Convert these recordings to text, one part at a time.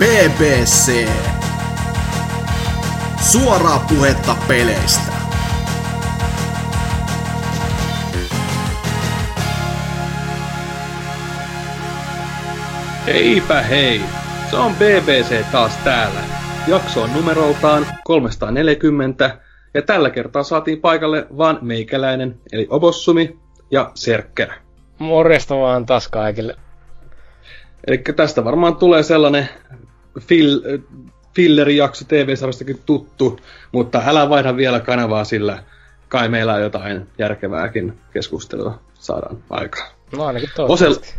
BBC. Suoraa puhetta peleistä. Heipä hei! Se on BBC taas täällä. Jakso on numeroltaan 340 ja tällä kertaa saatiin paikalle vaan meikäläinen eli Obossumi ja Serkkerä. Morjesta vaan taas kaikille. Elikkä tästä varmaan tulee sellainen fillerijakso TV-sarjastakin tuttu, mutta älä vaihda vielä kanavaa, sillä kai meillä jotain järkevääkin keskustelua saadaan aikaan. No ainakin toivottavasti.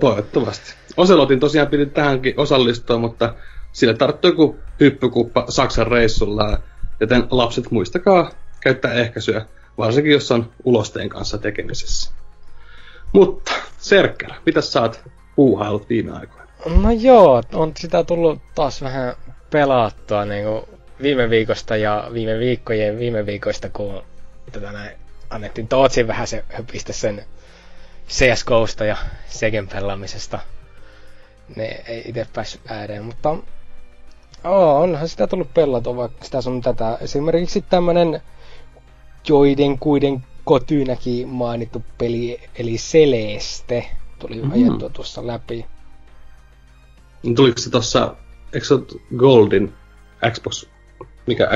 Toivottavasti. Oselotin tosiaan piti tähänkin osallistua, mutta sille tarttui joku hyppykuppa Saksan reissulla, joten lapset muistakaa käyttää ehkäisyä, varsinkin jos on ulosteen kanssa tekemisissä. Mutta Serkkerä, mitä sä oot puuhailut viime aikoina? No joo, on sitä tullut taas vähän pelattua niin kuin viime viikosta ja viime viikoista, kun tätä näin annettiin Tootsin vähän se höpistä sen CSGOsta ja Segen pelaamisesta. Ne ei itse päässyt ääreen, mutta onhan sitä tullut pelata, vaikka sitä sun tätä. Esimerkiksi tämmönen joidenkuiden kotyynäkin mainittu peli, eli Celeste, tuli ajettua tuossa läpi. Tuliko se tossa, eikö se Goldin,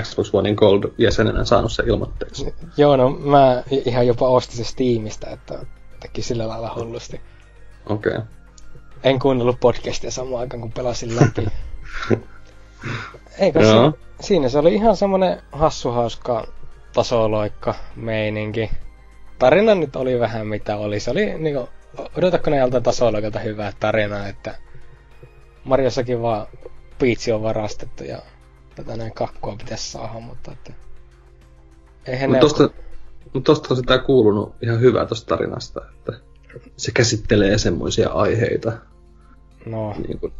Xbox Onein Gold jäsenenä saanut sen ilmoitteeksi? Joo, no mä ihan jopa ostin se Steamista, että jotenkin sillä lailla hullusti. Okei. Okay. En kuunnellut podcastia samaan aikaan, kun pelasin läpi. Eikö no. Siinä se oli ihan semmonen hassuhauska tasoloikka meininki. Tarina nyt oli vähän mitä oli. Se oli niinku, odotatko ne joltain tasoloikalta hyvää tarinaa, että Mariossakin vaan piitsi on varastettu ja tätä näin kakkua pitäisi saada, mutta että eihän ne... Mutta tosta on sitä kuulunut ihan hyvää tosta tarinasta, että se käsittelee semmoisia aiheita, no, niin kuin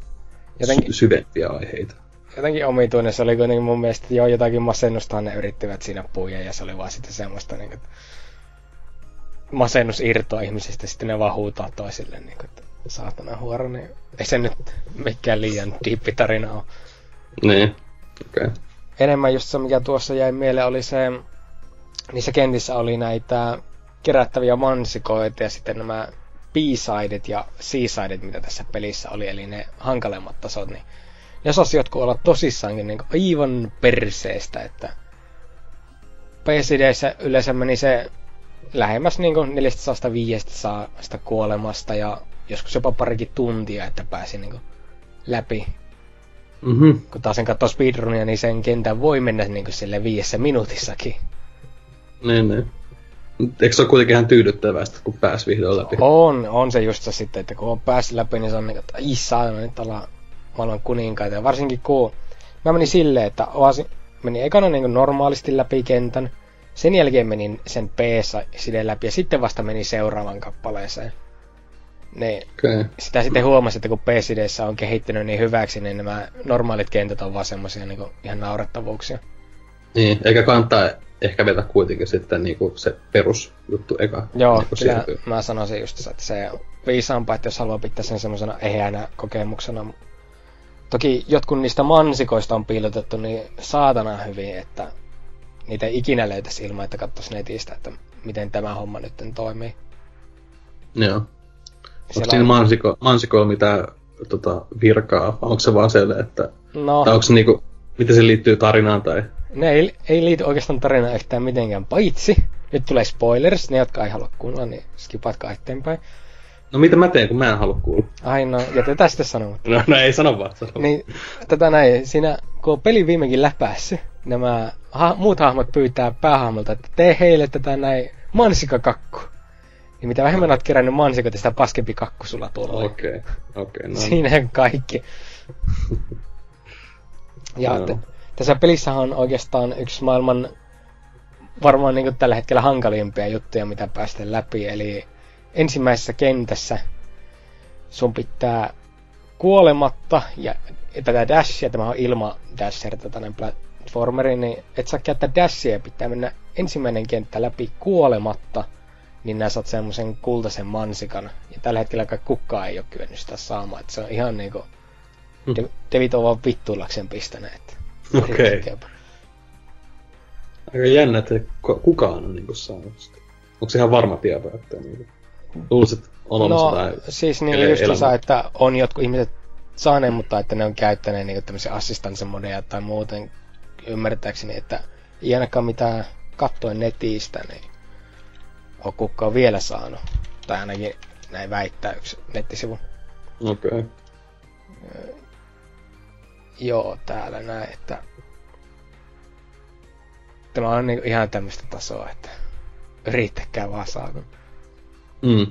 jotenkin, syvempiä aiheita. Jotenkin omituinen se oli kuitenkin mun mielestä, joo, jotakin masennustahan ne yrittivät siinä puja ja se oli vaan sitten semmoista niin kuin, masennus irtoa ihmisistä, sitten ne vaan huutaa toisille niin kuin, että saatana huora, niin ei se nyt mikään liian diippi tarina ole. Niin, okei. Okay. Enemmän just se, mikä tuossa jäi mieleen, oli se, niissä kentissä oli näitä kerättäviä mansikoita ja sitten nämä B-sided ja C-sided, mitä tässä pelissä oli, eli ne hankalemmat tasot, niin ne osasi jotkut olla tosissaankin niin aivan perseestä, että PCDissä yleensä meni se lähemmäs niin 400-500 kuolemasta ja joskus jopa parikin tuntia, että pääsi niin läpi. Mm-hmm. Kun taas sen katsoo speedrunia, niin sen kentän voi mennä niin sille 5 minuutissakin. Niin. Eikö se ole kuitenkin ihan tyydyttävää, kun pääsi vihdoin läpi? On se just se sitten, että kun on päässyt läpi, niin se on niin, että isana, nyt ollaan maailman kuninkaita. Ja varsinkin kun mä menin silleen, että meni ekana niin normaalisti läpi kentän, sen jälkeen menin sen B-siden läpi ja sitten vasta menin seuraavan kappaleeseen. Niin, okay. Sitä sitten huomasi, että kun B-sideissä on kehittynyt niin hyväksi, niin nämä normaalit kentät on vaan semmosia niin ihan naurettavuuksia. Niin, eikä kantaa ehkä vetä kuitenkin sitten niinku se perusjuttu eka. Joo, niin kyllä siirtyy. Mä sanoisin just, että se viisaampaa, että jos haluaa pitää sen semmosena eheänä kokemuksena. Toki jotkut niistä mansikoista on piilotettu niin saatana hyvin, että niitä ei ikinä löytäisi ilman, että katsoisi netistä, että miten tämä homma nyt toimii. Joo. Onko siinä mansikoilla mitään virkaa? Onko se vaan selvä, että... No. Tai onko se niinku... Miten se liittyy tarinaan tai... Ne ei liity oikeastaan tarinaan yhtään mitenkään, paitsi nyt tulee spoilers, ne jotka ei halua kuulla, niin skipatkaa eteenpäin. No mitä mä teen, kun mä en halua kuulla? Ai no, jätetään sitten sanomatta. No ei sano vaan. Niin, tätä näin, siinä kun on peli viimeinkin läpäissyt, nämä muut hahmot pyytää päähahmolta, että tee heille tätä näin mansikakakku. Niin mitä vähemmän oot kerännyt mansikoita, sitä paskempi kakku sulla tuolla. Okei, no. Siinähän kaikki. Ja no. Tässä pelissähän on oikeastaan yksi maailman varmaan niin kuin tällä hetkellä hankalimpia juttuja, mitä päästään läpi. Eli ensimmäisessä kentässä sun pitää kuolematta, ja tätä dashia, tämä on ilma-dasher, tällainen platformeri, niin et saa käyttää dashia, pitää mennä ensimmäinen kenttä läpi kuolematta, niin nää saat semmoisen kultaisen mansikan. Ja tällä hetkellä kukaan ei ole kyennyt sitä saamaan, että se on ihan niinku Devit on vaan vittuillakseen pistäneet. Okei. Okay. Aika jännä, että kukaan on niinku saanut sitä. Onko se ihan varma tieto, että niinku... Luuliset on olemassa tai... No siis niin justiinsa, että on jotkut ihmiset saaneet, mutta että ne on käyttäneet niinku tämmöisiä assistanssimodeja tai muuten ymmärtääkseni, että ei ainakaan mitään katsoen netistä, niin on kukaan vielä saanut. Tai ainakin näin väittää yksi nettisivu. Okei. Okay. Joo, täällä näin, että... Tämä on niinku ihan tämmöistä tasoa, että riittäkää vaan saanut. Mm.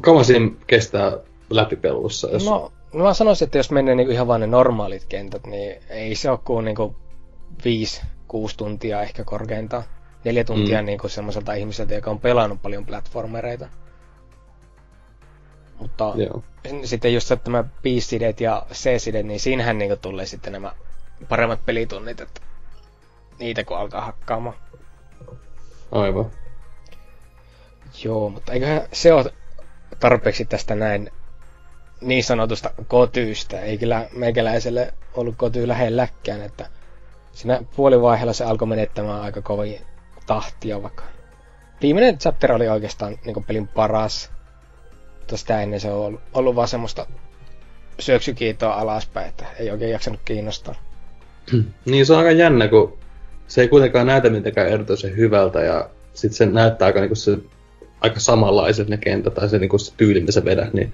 Kauan siinä kestää läpipellussa? Jos... No mä sanoisin, että jos menee niinku ihan vaan ne normaalit kentät, niin ei se ole kuin niinku 5-6 tuntia ehkä korkeintaan. 4 tuntia niinku semmoiselta ihmiseltä, joka on pelannut paljon platformereita. Mutta sitten just tämä B-sidet ja C-sidet, niin siinähän niinku tulee sitten nämä paremmat pelitunnit, että niitä kun alkaa hakkaamaan. Aivan. Joo, mutta eiköhän se ole tarpeeksi tästä näin niin sanotusta kotyystä. Ei kyllä meikäläiselle ollut kotyy lähelläkään, että siinä puolivaiheella se alkoi menettämään aika kovin tahtia, vaikka viimeinen chapter oli oikeastaan niin kuin pelin paras. Mutta sitä ennen se on ollut vaan semmoista syöksykiitoa alaspäin, että ei oikein jaksanut kiinnostaa. Niin se on aika jännä, kun se ei kuitenkaan näytä mitenkään erityisen hyvältä ja sitten se näyttää aika, niinku se, aika samanlaiset ne kentät tai se, niinku se tyyli, mitä sä vedät. Niin,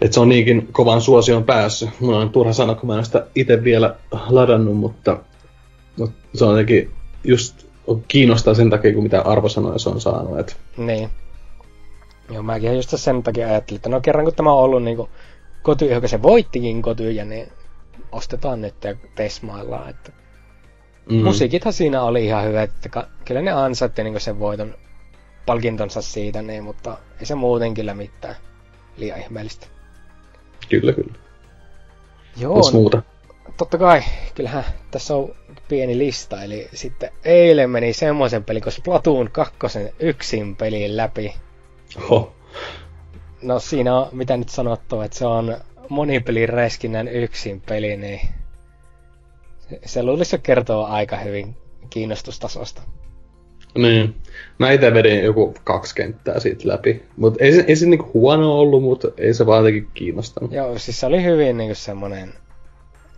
et se on niinkin kovan suosioon päässyt. Mun on turha sanoa, kun mä en ole sitä itse vielä ladannut, mutta se on jotenkin just kiinnostaa sen takia, kun mitä arvosanoja se on saanut. Et. Niin. Joo, mäkin just sen takia ajattelin, että no kerran kun tämä on ollut niinku koty, joka se voittikin kotyjä, niin ostetaan nyt ja tesmaillaan. Että. Mm-hmm. Musiikithan siinä oli ihan hyvät, että kyllä ne ansaitti niinku sen voiton palkintonsa siitä, niin, mutta ei se muuten kyllä mitään liian ihmeellistä. Kyllä, kyllä. Joo, muuta. Totta kai, kyllähän tässä on pieni lista, eli sitten eilen meni semmoisen pelin kuin Splatoon 2 yksin pelin läpi. Oho. No siinä on, mitä nyt sanottava, että se on monipelin räiskinnän yksin peli, niin se luulisi jo kertoa aika hyvin kiinnostustasosta. Niin. Mä ite vedin joku 2 kenttää siitä läpi. Mut ei se niinku huono ollut, mutta ei se vaan jotenkin kiinnostanut. Joo, siis se oli hyvin niinku semmonen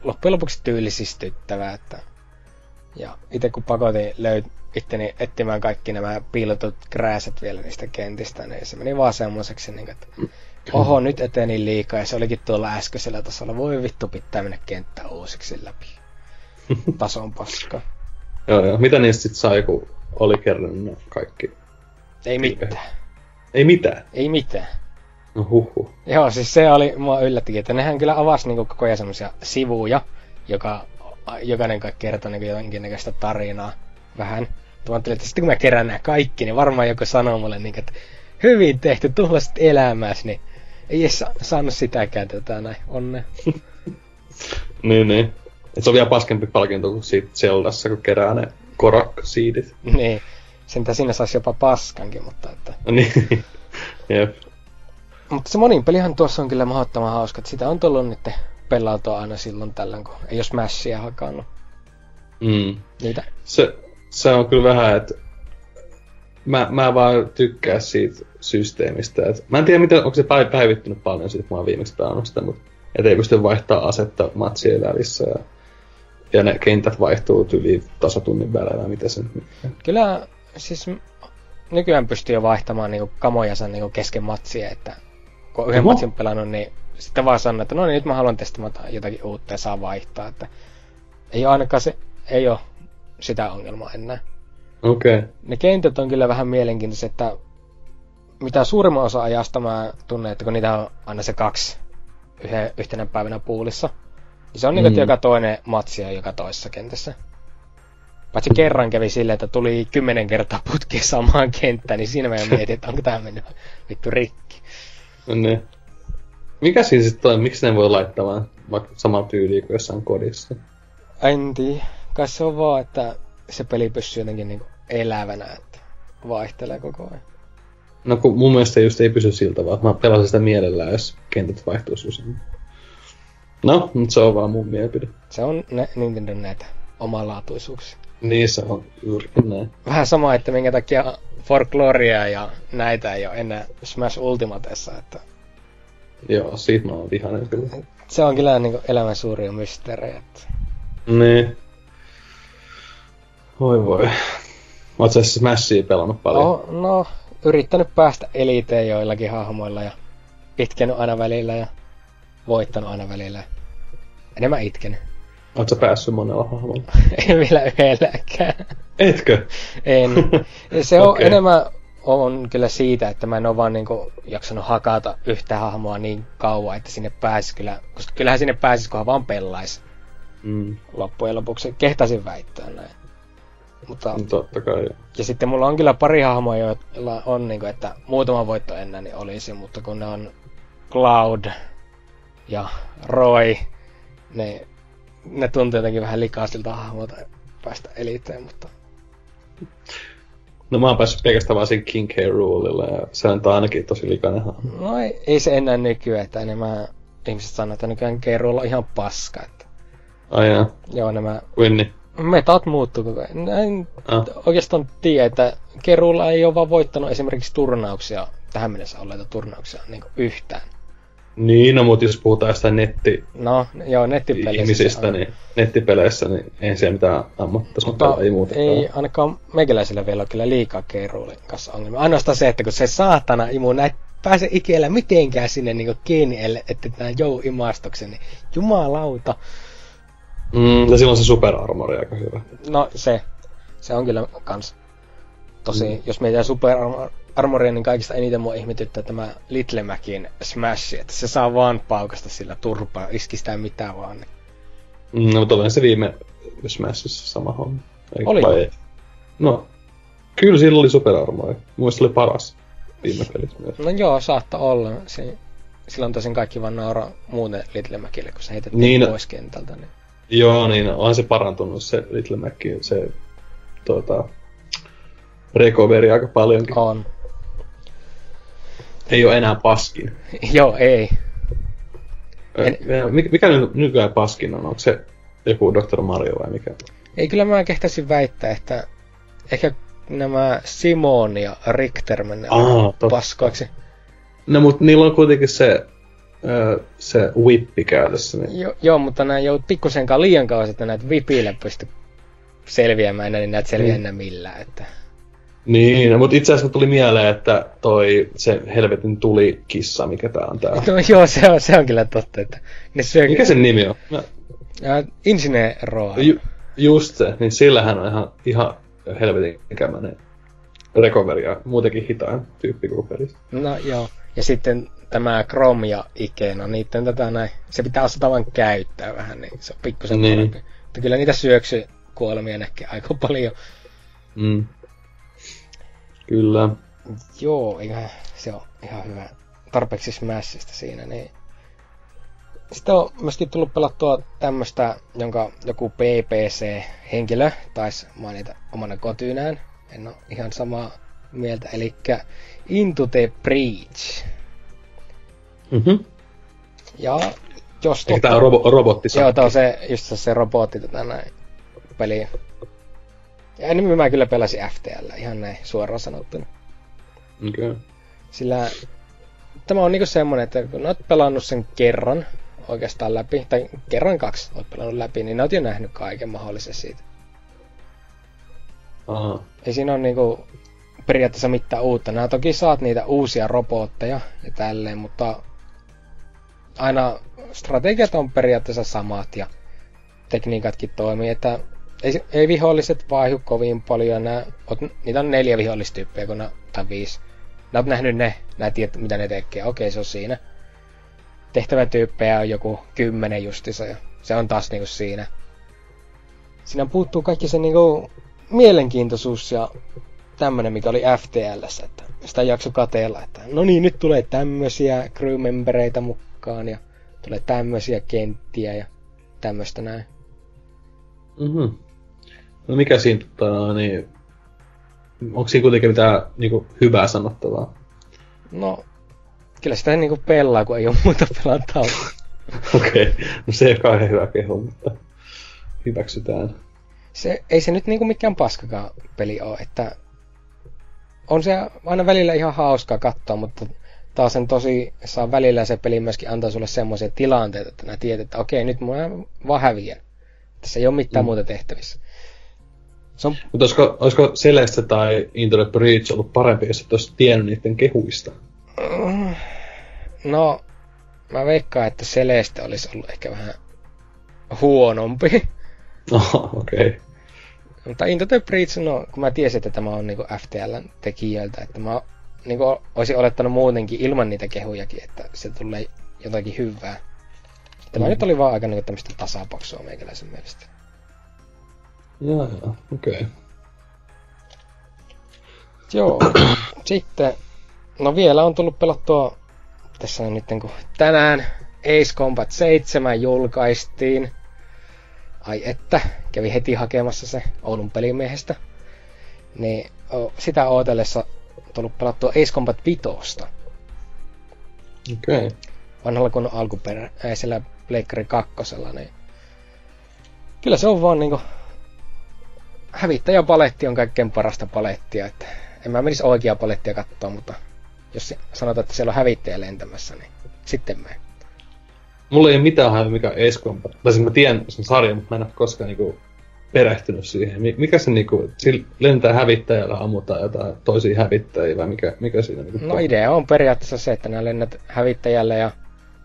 loppujen lopuksi tyylisistyttävä, että... Ja ite kun pakotin itteni etsimään kaikki nämä piilotut krääset vielä niistä kentistä, niin se meni vaan semmoiseksi niinku, että... Oho, nyt eteni liikaa ja se olikin tuolla äskeisellä tasolla. Voi vittu, pitää mennä kenttä uusiksi läpi. Tason paska. Joo. Mitä niistä sit sai, kun oli kerran kaikki? Ei mitään. Ei mitään? Ei mitään. No huhhuh. Joo, siis se oli, mua yllättikin, että nehän kyllä avasi niinku koko ajan semmosia sivuja, joka jokainen kai kertoo niinku jonkinnäköistä tarinaa vähän. Mä ajattelin, että sitten kun mä kerään nää kaikki, niin varmaan joku sanoo mulle niinku, että hyvin tehty, tuhlasit elämässä, niin ei edes saanut sitäkään tätä näin, onne. niin. Et se on vielä paskempi palkinto kuin siitä Zeldassa, kun kerää ne korak-siidit. Niin. Sentä siinä saisi jopa paskankin, mutta että... Niin. Jep. Mutta se monin pelihan tuossa on kyllä mahdottoman hauska, että sitä on tullut nyt pelautua aina silloin tällöin, kun ei ole Smashia hakannut. Mm. Niitä. Se on kyllä vähän, että... Mä vaan tykkään siitä systeemistä, että... Mä en tiedä, onko se päivittynyt paljon siitä, kun mä viimeksi pelannut sitä, mutta... Et ei pysty vaihtaa asetta matsien välissä ja ne kentät vaihtuu yli tasatunnin välillä, mitä se nyt... Kyllä, siis nykyään pystyy jo vaihtamaan niinku kamojansa niinku kesken matsia, että kun yhden matsin pelannut, niin sitten vaan sanoo, että no niin, nyt mä haluan testata jotakin uutta ja saa vaihtaa, että ei ainakaan se, ei oo sitä ongelmaa enää. Okei. Okay. Ne kentät on kyllä vähän mielenkiintoiset, että mitä suurimman osa ajasta mä tunnen, että kun niitä on aina se 2 yhtenä päivänä puulissa. Ja se on niin, että joka toinen matsi on joka toisessa kentässä. Paitsi kerran kävi silleen, että tuli 10 kertaa putkeen samaan kenttään, niin siinä mä mietin, että onko tää mennyt vittu rikki. Ne. Mikä siinä sitten on? Miksi ne voi laittaa vaan samaa tyyliä kuin jossain kodissa? En tiedä. Kai se on vaan, että se peli pysyy jotenkin niinku elävänä, että vaihtelee koko ajan. No kun mun mielestä just ei pysy siltä, vaan mä pelasin sitä mielellään, jos kentät vaihtuisi usein. No, mutta se on vaan mun mielipide. Se on Nintendo näitä omalaatuisuuksia. Niin se on juuri näin. Vähän sama, että minkä takia For Gloria ja näitä ei ole enää Smash Ultimatessa, että... Joo, siitä mä oon vihainen kyllä. Se on kyllä niinku elämän suuria mysteerejä, että... Niin. Oi voi. Oot sä Smashia pelannut paljon? No, yrittänyt päästä eliteen joillakin hahmoilla ja itkenyt aina välillä ja voittanut aina välillä. Enemmän itkenyt. Oot sä päässyt monella hahmolla? En vielä yhdelläkään. Etkö? En. Se on okay. Enemmän on kyllä siitä, että mä en oo vaan niinku jaksanut hakata yhtä hahmoa niin kauan, että sinne pääsis kyllä. Koska kyllähän sinne pääsis, kunhan vaan pellais. Loppujen lopuksi kehtaisin väittää näin. Mutta totta kai, joo. Ja sitten mulla on kyllä pari hahmoa, joilla on niinku, että muutama voitto ennen niin olisi, mutta kun ne on Cloud ja Roy, ne tuntuu jotenkin vähän likaisilta hahmoilta päästä eliteen, mutta... No mä oon päässyt pelkästään vaan siinä King K. Roolella ja se on ainakin tosi likainen hahmo. No ei se enää nykyään, että enemmän ihmiset sanoo, että nykyään K. Rool on ihan paska, että... Ai jaa. Joo, nämä... Winni. Metat muuttuu koko ajan. En oikeastaan tiedä, että Kerulla ei ole vaan voittanut esimerkiksi turnauksia, tähän mennessä olleita turnauksia, niin kuin yhtään. Niin, no mut jos puhutaan jostain ihmisistä, niin nettipeleissä, niin ei siellä mitään ammattais, mutta ei muuta. Ei ainakaan meikäläisillä vielä ole kyllä liikaa Kerullin kanssa ongelmia. Ainoastaan se, että kun se saatana imu näitä pääse ikiellä mitenkään sinne niin kiinni, että tämän jou-imastuksen, niin jumalauta. Ja silloin se superarmori aika hyvä. No se on kyllä kans. Tosi, jos mietitään superarmoria, niin kaikista eniten mua ihmetyttää tämä Little Macin Smash, että se saa vaan paukasta sillä turpaa, iskistää mitään vaan. No, mutta oli se viime Smashissa sama homma. Oli? No, kyllä sillä oli superarmori. Mielestäni oli paras viime pelissä myös. No joo, saattaa olla. Silloin tosin kaikki vaan nauraa muuten Little Macille, kun se heitettiin pois kentältä. Niin... Joo, niin on se parantunut se Little Mac, se recovery aika paljonkin. On. Ei oo enää paskin. Joo, ei. Mikä nykyään paskin on? Onko se joku Dr. Mario vai mikä? Ei, kyllä mä kehtäisin väittää, että ehkä nämä Simon ja Richter menee paskoiksi. No mut niillä on kuitenkin se whippi käytössä. Niin. Joo, mutta nää ei ole pikkusenkaan liian kauas, että näitä whipillä pysty selviämään enää, niin näitä selviää enää millään. Että... Niin, no, mutta itse asiassa tuli mieleen, että se helvetin tulikissa, mikä tää on tää. No joo, se on kyllä totta, että ne syö... Mikä sen nimi on? Insinööroa. Just se, niin sillähän on ihan helvetin kämäinen recoveria, muutenkin hitaan tyyppi koko pelissä. No joo, ja sitten... Tämä Chrome ja Ikena, niitten tätä näin. Se pitää osata vaan käyttää vähän, niin se on pikkusen parempi. Mutta kyllä niitä syöksykuolemia näkee aika paljon. Kyllä. Joo, se on ihan hyvä. Tarpeeksi Smashista siinä, niin... Sitten on myöskin tullut pelattua tämmöstä, jonka joku PPC-henkilö taisi mainita omana kotinään. En oo ihan samaa mieltä, elikkä Into the Breach. Mhm. Ja jos totta... Tää on robotti. Joo, tää on just se robotti tätä näin peliä. Ja enemmän mä kyllä pelasin FTL, ihan näin suoraan sanottuna. Okei. Okay. Sillä tämä on niinku semmonen, että kun oot pelannut sen kerran oikeastaan läpi, tai kerran kaksi oot pelannut läpi, niin oot jo nähnyt kaiken mahdollisen siitä. Aha. Ei siinä on niinku periaatteessa mitään uutta. Nää toki saat niitä uusia robotteja ja tälleen, mutta... Aina strategiat on periaatteessa samat ja tekniikatkin toimii, että ei viholliset vaihdu kovin paljon. Niitä on 4 vihollistyyppiä, tai 5. Nää oot nähnyt nää tiedät mitä ne tekee. Okei, se on siinä. Tehtävätyyppejä on joku 10 justissa ja se on taas niinku siinä. Siinä puuttuu kaikki se niinku mielenkiintoisuus ja tämmönen, mikä oli FTL:ssä, että sitä jakso kateella, että no niin, nyt tulee tämmösiä crewmembereitä mukaan. Ja tulee tämmöisiä kenttiä ja tämmöistä näin. No mikä siinä niin... Onko siinä kuitenkin mitään niinku hyvää sanottavaa? No... Kyllä sitä niinku pelaa, kun ei oo muuta pelattavaa. Okei, no se ei ole hyvä kehu, mutta hyväksytään. Se, ei se nyt niinku mikään paskakaan peli ole, että on se aina välillä ihan hauskaa katsoa, mutta taas sen tosi saa välillä se peli myöskin antaa sulle semmoisia tilanteita, että nää tiedät, että okei, nyt mä vaan häviän. Tässä ei ole mitään muuta tehtävissä. On... Mutta olisiko Celeste tai Internet Bridge ollut parempi, jos et olisi tiennyt niiden kehuista? No, mä veikkaan, että Celeste olisi ollut ehkä vähän huonompi. No, okei. Okay. Mutta Into the Breach, no, kun mä tiesin, että tämä on niinku FTL:n tekijöiltä, että mä niinku olisin olettanut muutenkin ilman niitä kehujakin, että se tulee jotakin hyvää. Tämä nyt oli vaan aika niinku tämmöistä tasapaksua meikäläisen mielestä. Joo, okei. Okay. Joo, sitten, no vielä on tullut pelattua, tässä on nyt kun tänään Ace Combat 7 julkaistiin. Ai että, kävi heti hakemassa se Oulun pelimiehestä. Niin sitä ootellessa tullut pelattua Ace Combat 5. Okei. Vanhalla kun alkuperäisellä Pleikkari 2:lla, niin kyllä se on vaan niinku hävittäjäpaletti on kaikkein parasta palettia, että en mä menisi oikeaa palettia katsoa, mutta jos sanotaan, että siellä on hävittäjä lentämässä, niin sitten mä en. Mulla ei mitään hajua, mikä on Ace Combat. Tai siis mä tiedän sen sarjan, mutta mä en ole koskaan niinku perehtynyt siihen. Mikä se niinku, lentää hävittäjällä ammutaan jotain toisia hävittäjiä vai mikä siinä niinku? No idea on periaatteessa se, että nää lennät hävittäjälle ja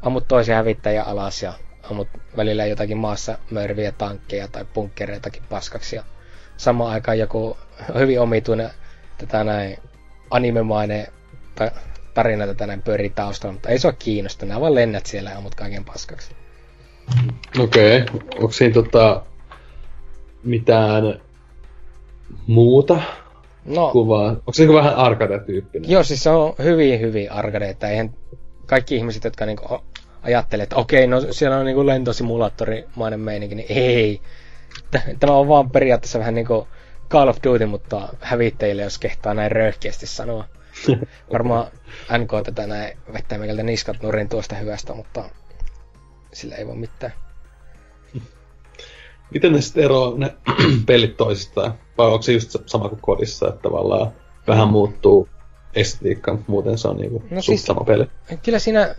ammut toisia hävittäjiä alas ja ammut välillä jotakin maassa mörviä tankkeja tai punkkereitakin paskaksi. Ja samaan aikaan joku hyvin omituinen tätä näin animemainen tarina tätä näin pyörii taustalla, mutta ei se ole kiinnostanut, vaan lennät siellä ja ammut kaiken paskaksi. Okei, okay. Onko siinä mitään muuta kuvaa? Onko se vähän arcade-tyyppinen? Joo, siis se on hyvin arcade, että eihän kaikki ihmiset, jotka niinku ajattelee, että okei, no siellä on niinku lentosimulaattorimainen meininki, niin ei. Tämä on vaan periaatteessa vähän niinku Call of Duty, mutta hävittäjille, jos kehtaa näin röyhkeästi sanoa. Varmaan NK tätä näin vettää meikältä niskat nurin tuosta hyvästä, mutta sillä ei voi mitään. Miten ne sitten eroavat ne pelit toisistaan? Vai onko se just sama kuin kodissa, että tavallaan vähän muuttuu estetiikka, muuten se on niinku sama peli? Kyllä siinä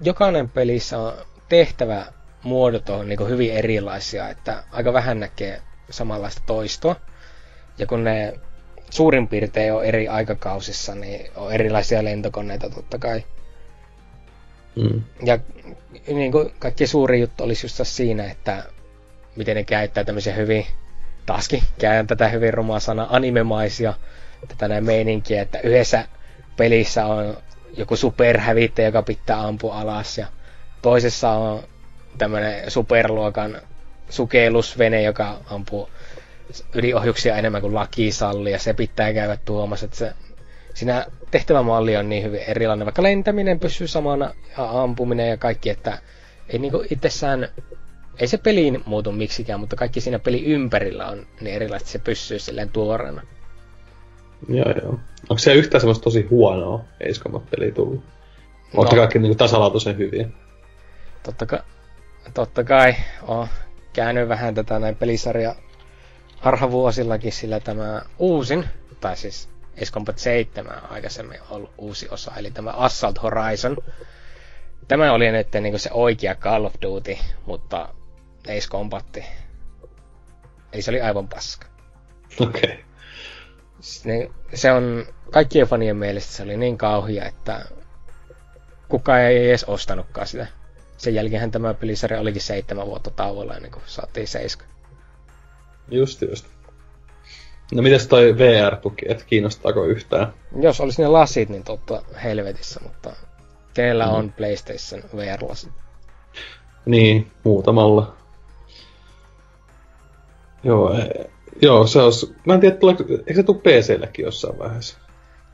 jokainen pelissä on tehtävämuodot on niinku hyvin erilaisia, että aika vähän näkee samanlaista toistoa. Ja kun ne suurin piirtein on eri aikakausissa, niin on erilaisia lentokoneita totta kai. Mm. Ja niin kuin kaikki suuri juttu olisi just siinä, että miten ne käyttää tämmöisiä hyvin, taaskin käyn tätä hyvin rumaa sanaa, animemaisia tätä näin meininkiä, että yhdessä pelissä on joku superhävittäjä, joka pitää ampua alas, ja toisessa on tämmönen superluokan sukellusvene, joka ampuu ydinohjuksia enemmän kuin laki sallii, ja se pitää käydä tuomassa, että siinä tehtävämalli on niin hyvin erilainen, vaikka lentäminen pysyy samana ja ampuminen ja kaikki, että ei niinku itsessään, ei se peliin muutu miksikään, mutta kaikki siinä peli ympärillä on niin erilaisesti, se pysyy silleen tuoreena. Joo. Onko siellä yhtään semmoista tosi huonoa Ace Combat-peliä tullut? Oletko kaikki niinku tasalaatuisen hyviä? Totta kai, oon käynyt vähän tätä näin pelisarjaa harhavuosillakin, sillä tämä uusin, tai siis Ace Combat 7 on aikaisemmin ollut uusi osa, eli tämä Assault Horizon. Tämä oli nyt niin se oikea Call of Duty, mutta Ace Combat. Eli se oli aivan paska. Okei. Okay. Se on kaikkien fanien mielestä se oli niin kauhia, että kukaan ei edes ostanutkaan sitä. Sen jälkeenhän tämä pelisarja olikin 7 vuotta tauolla ennen kuin saatiin 7. Just. No mitäs toi VR-tuki, et kiinnostaako yhtään? Jos olisi ne lasit, niin totta helvetissä, mutta kenellä on PlayStation VR-lasit? Niin, muutamalla. Joo, se olisi... Mä en tiedä, eikö se tule PC-lläkin jossain vaiheessa?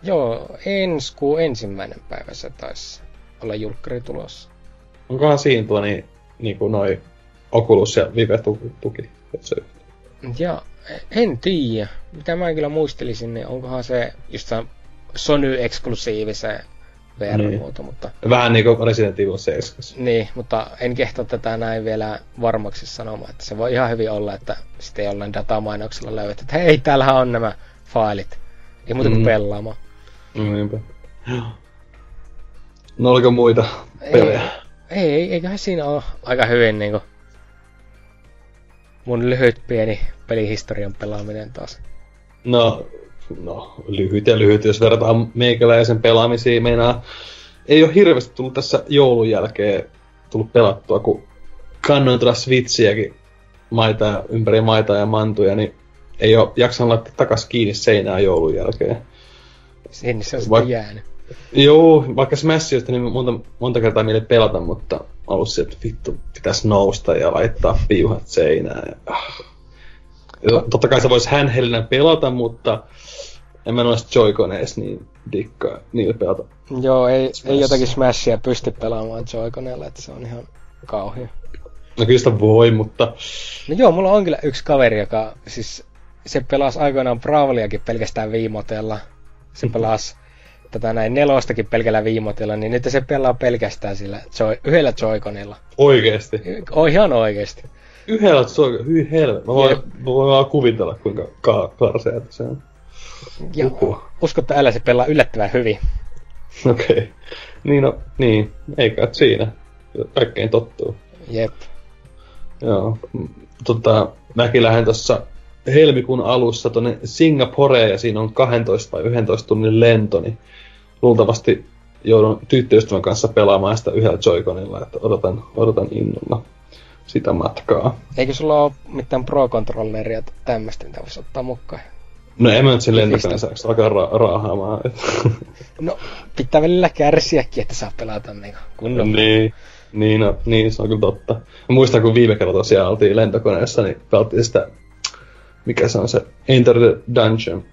Joo, ensi kuun 1. päivä se taisi olla julkkari tulossa. Onkohan siinä tuo niinku noi Oculus ja Vive-tuki? Joo, en tiiä. Mitä mä kyllä muistelisin, niin onkohan se just Sony-eksklusiivi se VR-muoto, niin. Mutta... Vähän niin kuin Resident Evil 7. Niin, mutta en kehtaa tätä näin vielä varmaksi sanomaan, että se voi ihan hyvin olla, että sitten jollain datamainoksella löydät, että hei, täällähän on nämä failit. Ei muuta kuin pelaamaan. Niinpä. No oliko muita pelejä? Ei, eiköhän siinä ole aika hyvin niinku... Mun lyhyt pieni pelihistorian pelaaminen taas. No, lyhyt, jos verrataan meikäläisen pelaamisiin, meinaa ei oo hirveästi tullut tässä joulun jälkeen tullut pelattua, kun kannoin tuolla Switchiäkin maita, ympäri maita ja mantuja, niin ei oo jaksanut laittaa takas kiinni seinään joulun jälkeen. Sinne se on sitten jäänyt. Joo, vaikka Smashista niin monta kertaa mieli pelata, mutta ollut sieltä, että vittu, pitäis nousta ja laittaa piuhat seinään. Ja totta kai se voisi hänhelinä pelata, mutta en mä noista Joy-Coneista niin dikkaa niillä pelata. Joo, ei jotakin Smashia pysty pelaamaan Joy-Coneella, että se on ihan kauhea. No kyllä sitä voi, mutta... No joo, mulla on kyllä yksi kaveri, joka siis... Se pelasi aikoinaan Brawliakin pelkästään viimotella. Se pelasi tätä näin nelostakin pelkällä viimotella, niin nyt se pelaa pelkästään sillä yhdellä Joy-Conella. Oikeesti? Ihan oikeesti. Yhdellä Joy-Conella? Hyi helvet. Mä voin vaan kuvitella, kuinka karseeta se on. Usko, että älä se pelaa yllättävän hyvin. Okei. Niin, eikä siinä. Kaikkein tottuu. Jep. Joo. Mäkin lähden tossa helmikuun alussa tonne Singaporeen ja siinä on 12 tai 11 tunnin lento, niin luultavasti joudun tyttöystävän kanssa pelaamaan sitä yhdellä Joy-Conilla, että odotan innolla sitä matkaa. Eikö sulla oo mitään pro-kontrolleria tämmöstä, mitä vois ottaa mukaan? No en mä nyt sen lentokoneen saaks alkaa raahaamaan. No pitää välillä kärsiäkin, että saa pelata niinku kunnolla. Niin, se on kyllä totta. Mä muistan, kun viime kerralla tosiaan oltiin lentokoneessa, niin pelattiin sitä... Mikä se on se? Enter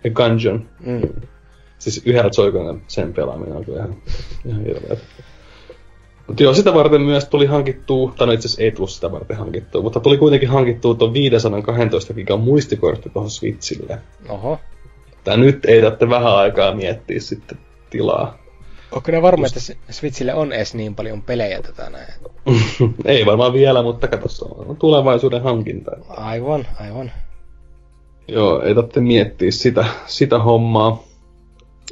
the Gungeon. Siis yhdellä Joy-Conen sen pelaaminen on kyllä ihan hirveä. Mut joo, sitä varten myös tuli hankittua, tai no itse asiassa ei tullut sitä varten hankittua, mutta tuli kuitenkin hankittua tuon 512 gigan muistikortti tuohon Switchille. Oho. Tää nyt ei tarvitse vähän aikaa miettiä sitten tilaa. Onko ne varma, että Switchille on edes niin paljon pelejä tätä näin? Ei varmaan vielä, mutta katso, on tulevaisuuden hankinta. Aivan. Joo, ei tarvitse miettiä sitä hommaa.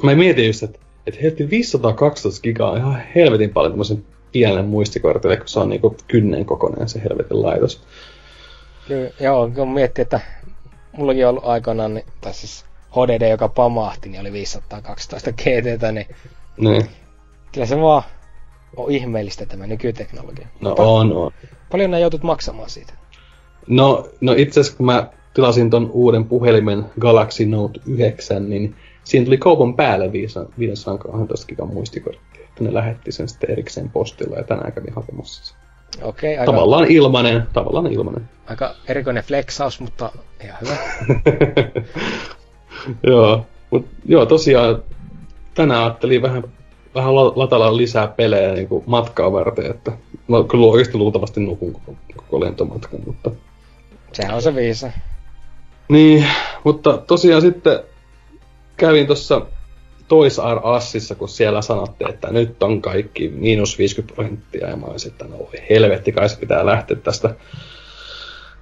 Mä mietin just, että helvetti 512 gigaa on ihan helvetin paljon tämmösen pienelle muistikortille, kun se on niinku kynnen kokoinen se helvetin laitos. Kyllä, joo, kun miettii, että mullakin on ollut aikanaan, tai siis HDD, joka pamahti, niin oli 512 GT:tä, niin. Kyllä se vaan on ihmeellistä tämä nykyteknologia. No on. Paljon nää joutut maksamaan siitä? No itse asiassa, kun mä tilasin ton uuden puhelimen Galaxy Note 9, niin siinä tuli kaupan päälle 512 gigan muistikorttia. Ne lähetti sen sitten erikseen postilla ja tänään kävin hakemassa sen. Okei, aika... Tavallaan ilmanen. Aika erikoinen flexaus, mutta ihan hyvä. Joo, tosiaan tänään ajattelin vähän latalla lisää pelejä niin kuin matkaa varten, että mä kyllä oikeasti luultavasti nukun koko lentomatkan, mutta... Sehän on se viisa. Niin, mutta tosiaan sitten kävin tuossa Toys R Usissa, kun siellä sanottiin, että nyt on kaikki miinus 50%, ja mä olisin, että no helvetti, kai se pitää lähteä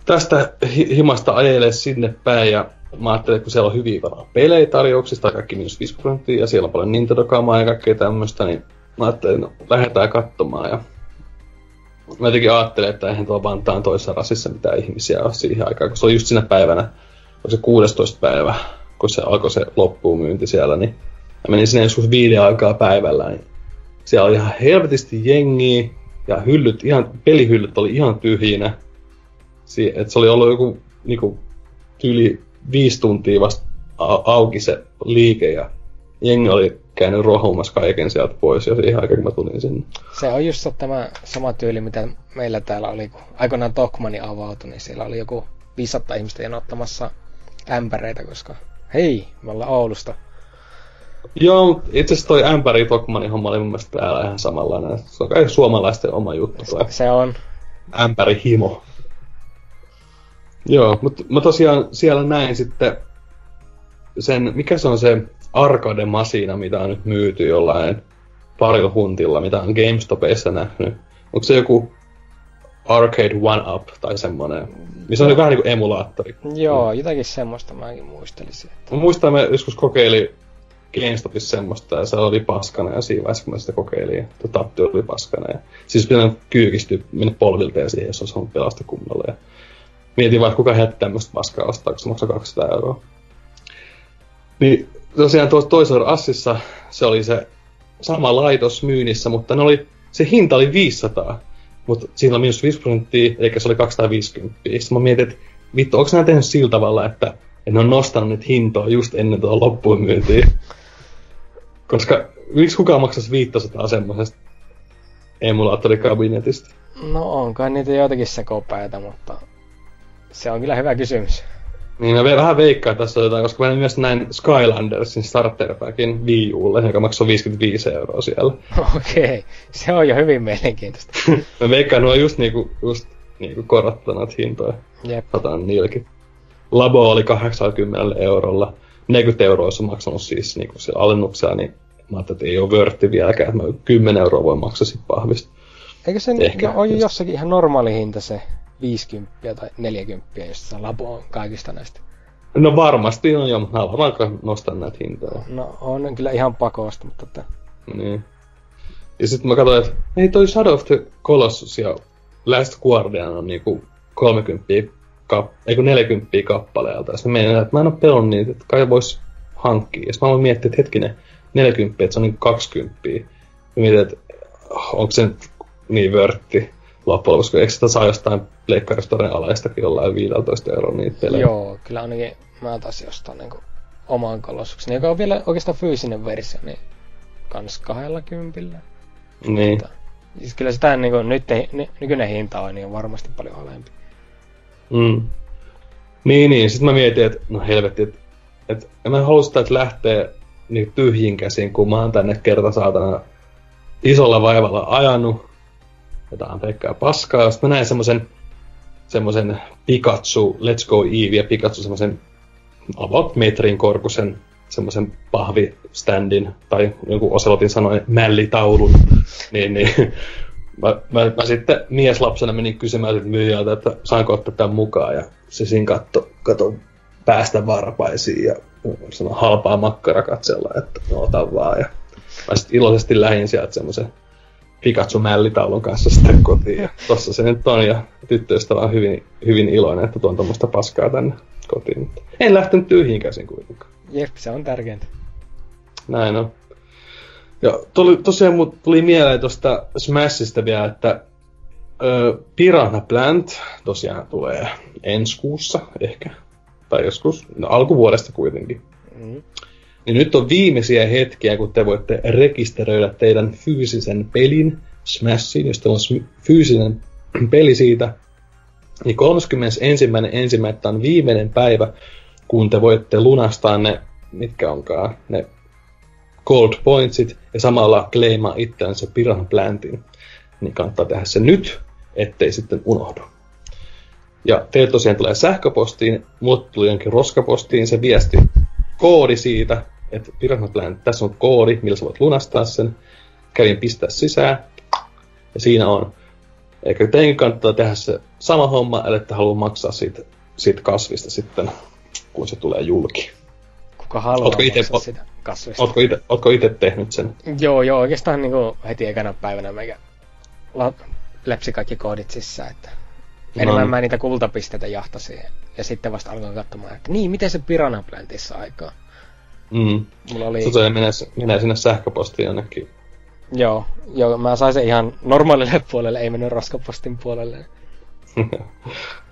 tästä himasta ajelee sinne päin, ja mä ajattelin, että kun siellä on hyviä varaa pelejä tarjouksista, kaikki miinus 50%, ja siellä on paljon Nintendo-kamaa ja kaikkea tämmöistä, niin mä ajattelin, no lähdetään katsomaan, ja mä jotenkin ajattelin, että eihän tuolla Vantaan Toys R Usissa mitään ihmisiä ole siihen aikaan, kun se on just sinä päivänä, kun se 16. päivä, kun se alkoi se loppuunmyynti siellä, niin mä menin sinne joskus 5 aikaa päivällä, niin siellä oli ihan helvetisti jengiä, ja pelihyllyt oli ihan tyhjinä. Et se oli ollut joku tyyli 5 tuntia vasta auki se liike, ja jengi oli käynyt rohumassa kaiken sieltä pois, jos ihan aikaa kun mä tulin sinne. Se on just tämä sama tyyli, mitä meillä täällä oli, kun aikoinaan Tokmani avautui, niin siellä oli joku 500 ihmistä janottamassa ämpäreitä, koska hei, me ollaan Oulusta. Joo, mutta itse asiassa toi ämpäri Tokmani homma oli mun mielestä täällä ihan samanlainen. Se on kai suomalaisten oma juttu. Se on. Ämpäri himo. Joo, mutta mä tosiaan siellä näin sitten sen, mikä se on se arcade-masina, mitä on nyt myyty jollain Parkohuntilla, mitä on GameStopissa nähnyt. Onko se joku Arcade One Up tai semmoinen, missä oli vähän niin kuin emulaattori? Joo, jotakin semmoista mäkin muistelisin. Että... muistan, mä joskus kokeilin GameStopissa semmoista ja se oli paskana ja siinä vaiheessa, kun mä sitä kokeilin, että tappio oli paskana. Ja... siis pitää kyykistyä, mennä polvilta ja siihen, jos olisi ollut pelasta kunnolla. Ja... mietin vaan, kuka heti tämmöistä paskaa ostaa, kun se maksaa 200 euroa. Niin tosiaan tuossa toisessa Assissa se oli se sama laitos myynnissä, mutta se hinta oli 500, mutta siinä oli minus 5%, eli se oli 250. Sitten mä mietin, että vittu, onko nämä tehnyt sillä tavalla, että ne on nostanut nyt hintoa just ennen tuohon loppuun myyntiin? Koska miksi kukaan maksaisi 500 semmoisesta emulaattorikabinetista? No onkaan niitä joitakin sekopäitä, mutta se on kyllä hyvä kysymys. Niin mä vähän veikkaan tässä jotain, koska mä myös näin Skylandersin starterpackin Wii U:lle, joka maksoi 55 euroa siellä. Okei, se on jo hyvin mielenkiintoista. Mä veikkaan, nuo just niinku korottanut hintoja. Jep. Sataan niilläkin. Labo oli 80 eurolla. 40 euroa olisi maksanut siis niinku siellä alennuksia, niin mä ajattelin, että ei oo vörtti vieläkään, että mä 10 euroa voi maksaa sit pahvista. Eikö se ole jossakin ihan normaali hinta se? 50 tai 40, jos se Labo on kaikista näistä. No varmasti on, joo, mutta haluan vaikka nostaa näitä hintoja. No on kyllä ihan pakosta, mutta... niin. Ja sitten mä katsoin, että ei toi Shadow of the Colossus ja Last Guardian on niinku 40 kappaleelta. Ja sitten mä menen, että mä en oo pelon niitä, että kai vois hankkia. Ja sitten mä aloin miettiä, että hetkinen, 40, että se on niinku 20. Ja mietin, että onko se nyt niin vörtti. Loppujen lopuksi, eikö sitä saa jostain Pleikkaristorien alaistakin jollain 15 euroa niitä pelejä? Joo, kyllä ainakin mä taisin ostaa niinku oman Kolossuksen, joka on vielä oikeastaan fyysinen versio, niin kans 20. Niin. Mutta, siis kyllä sitä niinku, nykyinen hinta on niin varmasti paljon alempi. Mm. Niin, sit mä mietin, että no helvetti, että en mä halua sitä, että lähtee niin tyhjiin käsiin, kun mä oon tänne kerta saatana isolla vaivalla ajanut. Jotain pelkkää paskaa. Sitten mä näin semmosen Pikachu Let's Go Eevee ja Pikachu semmosen about metrin korkusen semmosen pahviständin tai jonkun Oselotin sanoen mällitaulun. niin. Mä sitten mieslapsena menin kysymään myyjältä, että saanko ottaa tämän mukaan. Ja se siinä katso päästä varpaisiin ja sanoi halpaa makkara katsella, että no otan vaan. Ja mä sitten iloisesti lähdin sieltä semmosen Pikachu-mällitaulun kanssa sitten kotiin. Ja tossa se nyt on, ja tyttöystävä on hyvin, hyvin iloinen, että tuon tommoista paskaa tänne kotiin. En lähtenyt tyhjiin käsin kuitenkaan. Jep, se on tärkeintä. Näin on. Ja tosiaan mut tuli mieleen tosta Smashista vielä, että Piranha Plant tosiaan tulee ensi kuussa ehkä. Tai joskus, no alkuvuodesta kuitenkin. Mm. Niin nyt on viimeisiä hetkiä, kun te voitte rekisteröidä teidän fyysisen pelin Smashiin, jos teillä on fyysinen peli siitä. Niin 31.1. on viimeinen päivä, kun te voitte lunastaa ne, mitkä onkaan, ne Gold Pointsit ja samalla kleimaa itseänsä Piranha Plantin. Niin kannattaa tehdä se nyt, ettei sitten unohdu. Ja teille tosiaan tulee sähköpostiin, mulle tuli jonkin roskapostiin se viesti, koodi siitä, että Piranha Plant, tässä on koodi, millä sä voit lunastaa sen. Kävin pistää sisään, ja siinä on. Eikä teidän kannattaa tehdä se sama homma, eli että haluaa maksaa siitä kasvista sitten, kun se tulee julki. Kuka haluaa maksaa sitä kasvista? Ootko ite tehnyt sen? Joo, oikeastaan niin kuin heti ekana päivänä meikä läpsi kaikki koodit sisään, että... enemmän mä niitä kultapisteitä jahtasin. Ja sitten vasta alkoin katsomaan, että niin, miten se Piranha Plantissa aikaa? Mm. Mulla oli... se menee sinne sähköpostiin jonnekin. Joo, mä sain sen ihan normaalille puolelle, ei mennyt roskapostin puolelle.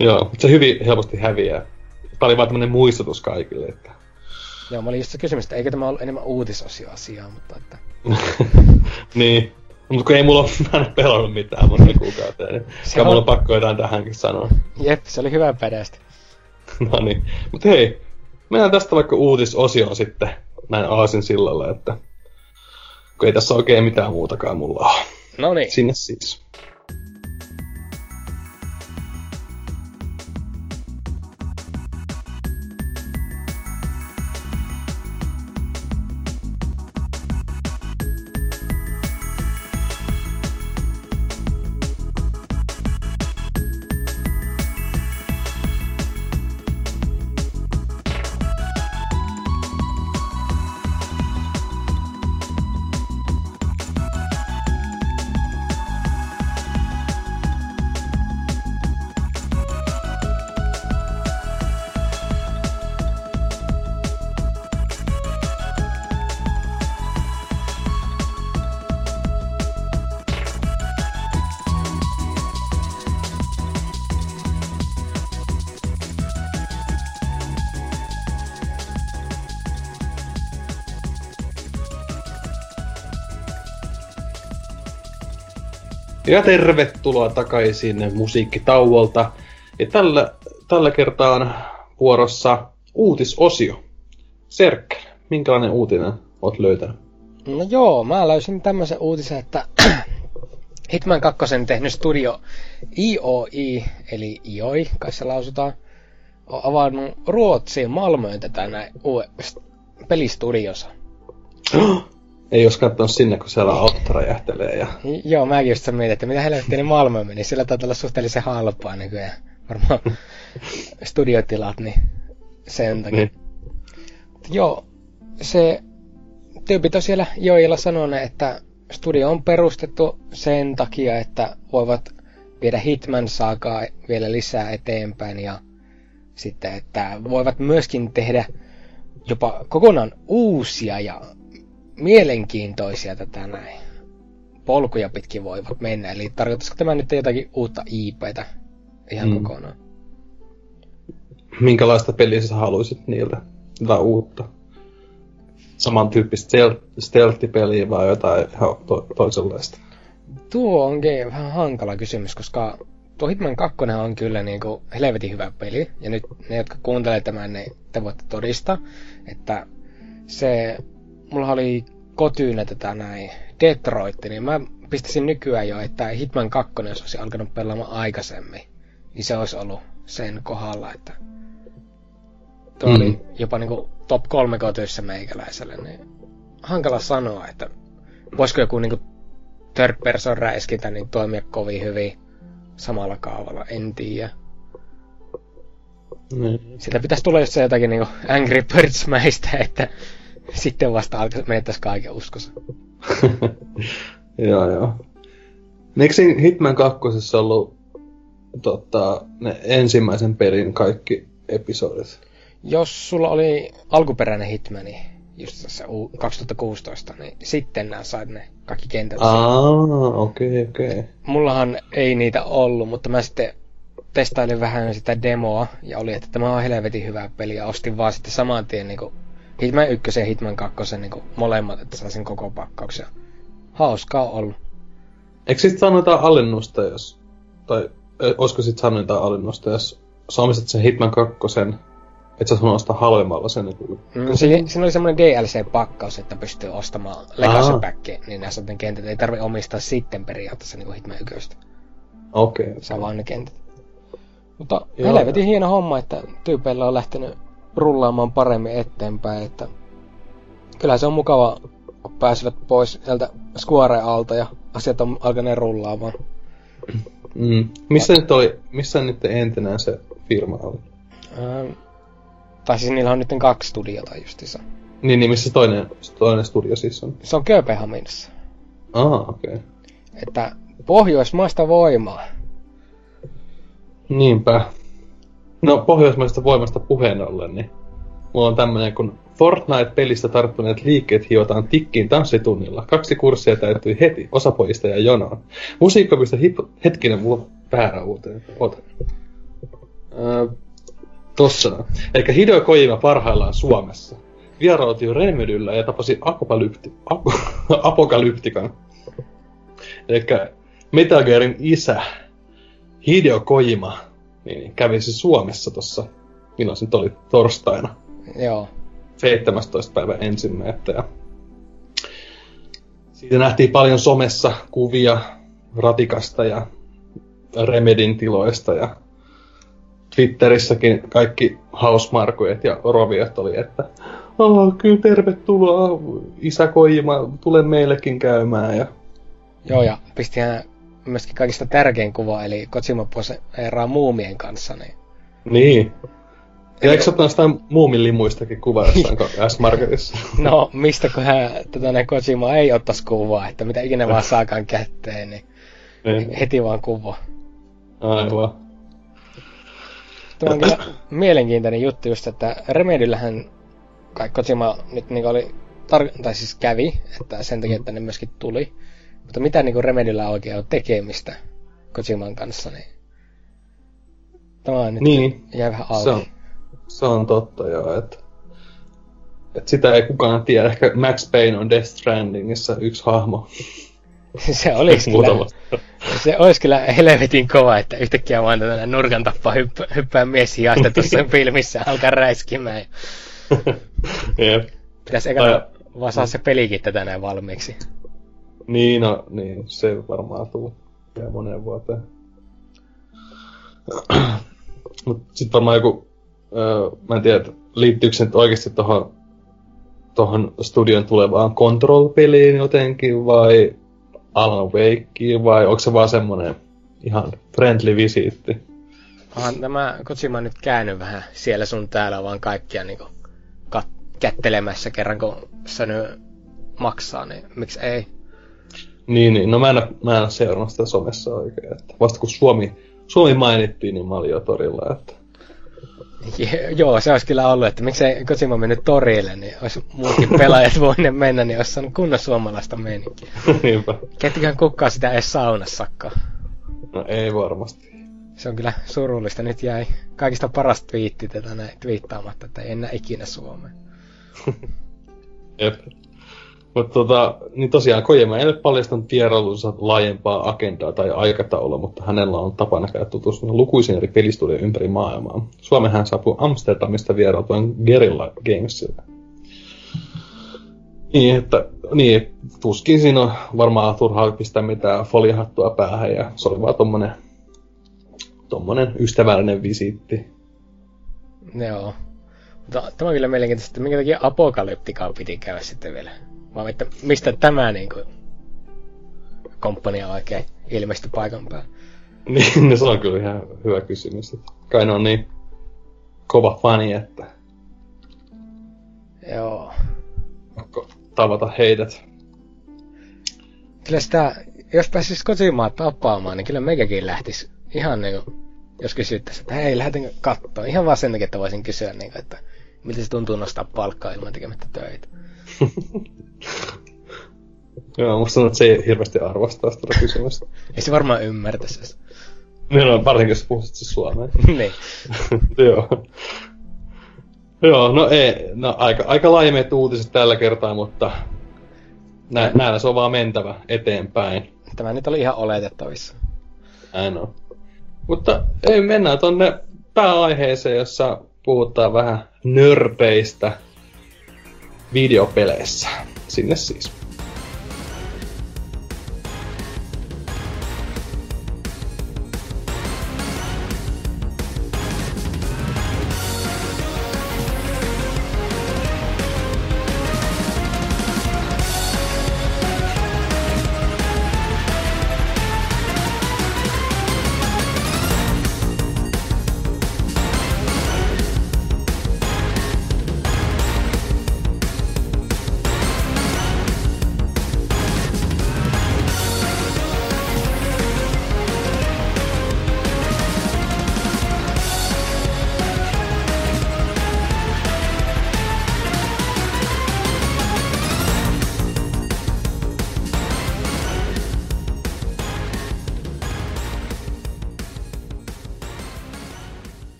Joo, se hyvin helposti häviää. Tää oli vaan tämmönen muistutus kaikille, että... joo, mä olin just se kysymys, että eikö tämä ollut enemmän uutisosioasiaa, mutta että... niin. Mutta kun ei mulla ole pelannut mitään monta kuukauteen, niin on... mulla on pakko jotain tähänkin sanoa. Jep, se oli hyvä pädästi. No niin, mut hei, mennään tästä vaikka uutisosioon sitten näin aasinsillalla, että kun ei tässä oikein mitään muutakaan mulla ole. No niin. Sinne siis. Ja tervetuloa takaisin musiikkitauolta. Ja tällä kertaa on vuorossa uutisosio. Serkkerä, minkälainen uutinen oot löytänyt? No joo, mä löysin tämmöisen uutisen, että Hitman 2 tehnyt studio IOI, eli IOI, kai se lausutaan, on avannut Ruotsiin Malmöön tätä näin pelistudiossa. Ei jos katsonut sinne, kun siellä auto räjähtelee ja... Joo, mäkin just mietin, että mitä helvettiin niin Malmö meni. Sillä taitaa olla suhteellisen halpaa nykyään. Varmaan studiotilat, niin sen takia. Joo, se tyypit on siellä joilla sanoneet, että studio on perustettu sen takia, että voivat viedä Hitman-saagaa vielä lisää eteenpäin. Ja sitten, että voivat myöskin tehdä jopa kokonaan uusia ja... mielenkiintoisia tätä näin. Polkuja pitkin voivat mennä, eli tarkoittaisiko tämä nyt jotakin uutta IP:tä ihan kokonaan? Minkälaista peliä sä haluisit niiltä? Jotain uutta? Samantyyppistä stealth-peliä vai jotain ihan toisenlaista? Tuo onkin vähän hankala kysymys, koska tuo Hitman 2 on kyllä niinku helvetin hyvä peli, ja nyt ne, jotka kuuntelee tämän, ne te voitte todistaa, että se... Mulla oli kotyynä tätä näin Detroit, niin mä pistäisin nykyään jo, että Hitman 2, jos olisi alkanut pelaamaan aikaisemmin, niin se olisi ollut sen kohdalla, että tuo oli jopa niinku top 3 kotyssä meikäläiselle, niin hankala sanoa, että voisiko joku niinku third person räiskintä niin toimia kovin hyvin samalla kaavalla, en tiedä. Sillä pitäisi tulla just se jotakin niinku Angry Birds mäistä, että sitten vasta menettäis kaiken uskossa. Joo. Eikö Hitman 2. ollut ne ensimmäisen pelin kaikki episodit? Jos sulla oli alkuperäinen Hitmani, just tässä 2016, niin sitten nää sait ne kaikki kentät. Okei. Mullahan ei niitä ollut, mutta mä sitten testailin vähän sitä demoa ja oli, että tämä on helvetin hyvä peli ja ostin vaan sitten saman tien niinku Hitman 1 ja Hitman 2 niinku molemmat, että saisin koko pakkauksia. Hauskaa on ollut. Eikö sit saanut jotain alennusta, jos... Tai olisiko sit saanut jotain alennusta, jos sä omistat sen Hitman 2, et sä saanut ostaa halvemmalla sen niinku... Siinä oli semmonen DLC-pakkaus, että pystyy ostamaan Legacy Packin, niin nää saat ne kentät. Ei tarvi omistaa sitten periaatteessa niinku Hitman 1. Okei. Saa vaan ne kentät. Mutta helvetin hieno homma, että tyypeillä on lähtenyt rullaamaan paremmin eteenpäin, että kyllähän se on mukava, kun pääsivät pois sieltä Squaren alta ja asiat on alkaneen rullaamaan. Missä nyt entenään se firma oli? Tai siis niillä on nyt kaksi studiota justiinsa. Niin, missä toinen studio siis on? Se on Kööpenhaminassa. Okei. Että pohjoismaista voimaa. Niinpä. No, pohjoismaisesta voimasta puheen ollen, niin mulla on tämmönen, kun Fortnite-pelistä tarttuneet liikkeet hiotaan tikkiin tanssitunnilla. 2 kurssia täyttyi heti, osapojista ja jonoon. Musiikkopista hetkinen mulla väärä uuteen. Ota. Tossa. Elikkä Hideo Kojima parhaillaan Suomessa. Vierautui Remedyllä ja tapasi apokalyptikan. Elikkä Metal Gearin isä, Hideo Kojima. Niin, kävin se Suomessa tossa, milloin se nyt oli, torstaina. Joo. 17.1. Ja siitä nähtiin paljon somessa kuvia ratikasta ja Remedin tiloista ja Twitterissäkin kaikki hausmarkuet ja roviot oli, että kyllä tervetuloa, isä Kojima, tule meillekin käymään. Ja... Joo, ja pistihän... Myöskin kaikista tärkein kuva, eli Kojima poseeraa muumien kanssa. Niin. Ja eikö ottanut sitä muumin limuistakin kuvaa jossain S-Marketissa? No, mistäköhän Kojima ei ottais kuvaa, että mitä ikinä vaan saakaan kätteen, niin heti vaan kuva. Aivan. Tämä on kyllä mielenkiintoinen juttu just, että Remedyllähän kai Kojima nyt niin oli, tai siis kävi, että sen takia tänne myöskin tuli. Mutta mitä niinku Remedyllä oikein on tekemistä Kojiman kanssa, niin tämä on nyt jää vähän auki. Se on totta joo, että sitä ei kukaan tiedä. Ehkä Max Payne on Death Strandingissa yksi hahmo. Se olisi kyllä, se olisi kyllä helvetin kova, että yhtäkkiä vaan tällainen nurkan tappaa hyppää mies hiasta tuossa filmissä alkaa räiskimään. Jep. Pitäisi eikä vaan saa se pelikin tätä näin valmiiksi. Niin, no, niin, se varmaan tuu vielä moneen vuoteen. Mut sit varmaan joku, mä en tiedä, liittyykö se nyt oikeesti tohon studion tulevaan Control-peliin jotenkin vai Alan Wakeen vai onko se vaan semmonen ihan friendly visiitti? Onhan tämä Kojima nyt käynyt vähän siellä sun täällä vaan kaikkia niinku kättelemässä kerran kun se nyt maksaa, niin miksi ei? Niin, no mä en seurannut sitä somessa oikein, että vasta kun Suomi mainittiin, niin mä olin jo torilla, että... Joo, se olisi kyllä ollut, että miksei Kojima mennyt torille, niin olisi muutkin pelaajat voineet mennä, niin olisi saanut kunnon suomalaista meininkiä. Niinpä. Kettiköhän kukaan sitä edes saunassakaan. No ei varmasti. Se on kyllä surullista, nyt jäi kaikista paras twiitti tätä näin twiittaamatta, että ei enää ikinä Suomeen. Jep. Mutta niin tosiaan Kojima ei ole paljastanut vierailunsa laajempaa agendaa tai aikataulua, mutta hänellä on tapana käydä tutustua lukuisiin eri pelistudioihin ympäri maailmaa. Suomeen hän saapuu Amsterdamista vierailtuen Guerrilla Gamesille. Niin, tuskin siinä on varmaan turhaa pistää mitään foliohattua päähän ja se oli vaan tommonen ystävällinen visiitti. Joo. Tämä on kyllä mielenkiintoista, että minkä takia Apokalyptikaan piti käydä sitten vielä. Vaan että mistä tämä niinku komppania oikein ilmestyi paikan päälle? Niin, no se on kyllä ihan hyvä kysymys. Kai ne on niin kova fani, että... Joo. Onko tavata heidät? Kyllä sitä, jos pääsis Kojimaa tapaamaan, niin kyllä meikäkin lähtis ihan niinku... Jos kysyttäis, että hei, lähdetäänkö kattoon? Ihan vaan sen takia, että voisin kysyä niinku, että... Miltä se tuntuu nostaa palkkaa ilman tekemättä töitä? Joo, musta sanoo, että se ei hirveästi arvostaa sitä kysymystä. Ei se varmaan ymmärtäisi edes. No, varsinkin jos puhuisit se suomeen. Niin. Joo, no ei. No aika laimeet uutiset tällä kertaa, mutta näillä se on vaan mentävä eteenpäin. Tämä nyt oli ihan oletettavissa. Näin on. Mutta ei, mennään tonne pääaiheeseen, jossa puhutaan vähän nörpeistä videopeleissä. Sinne siis.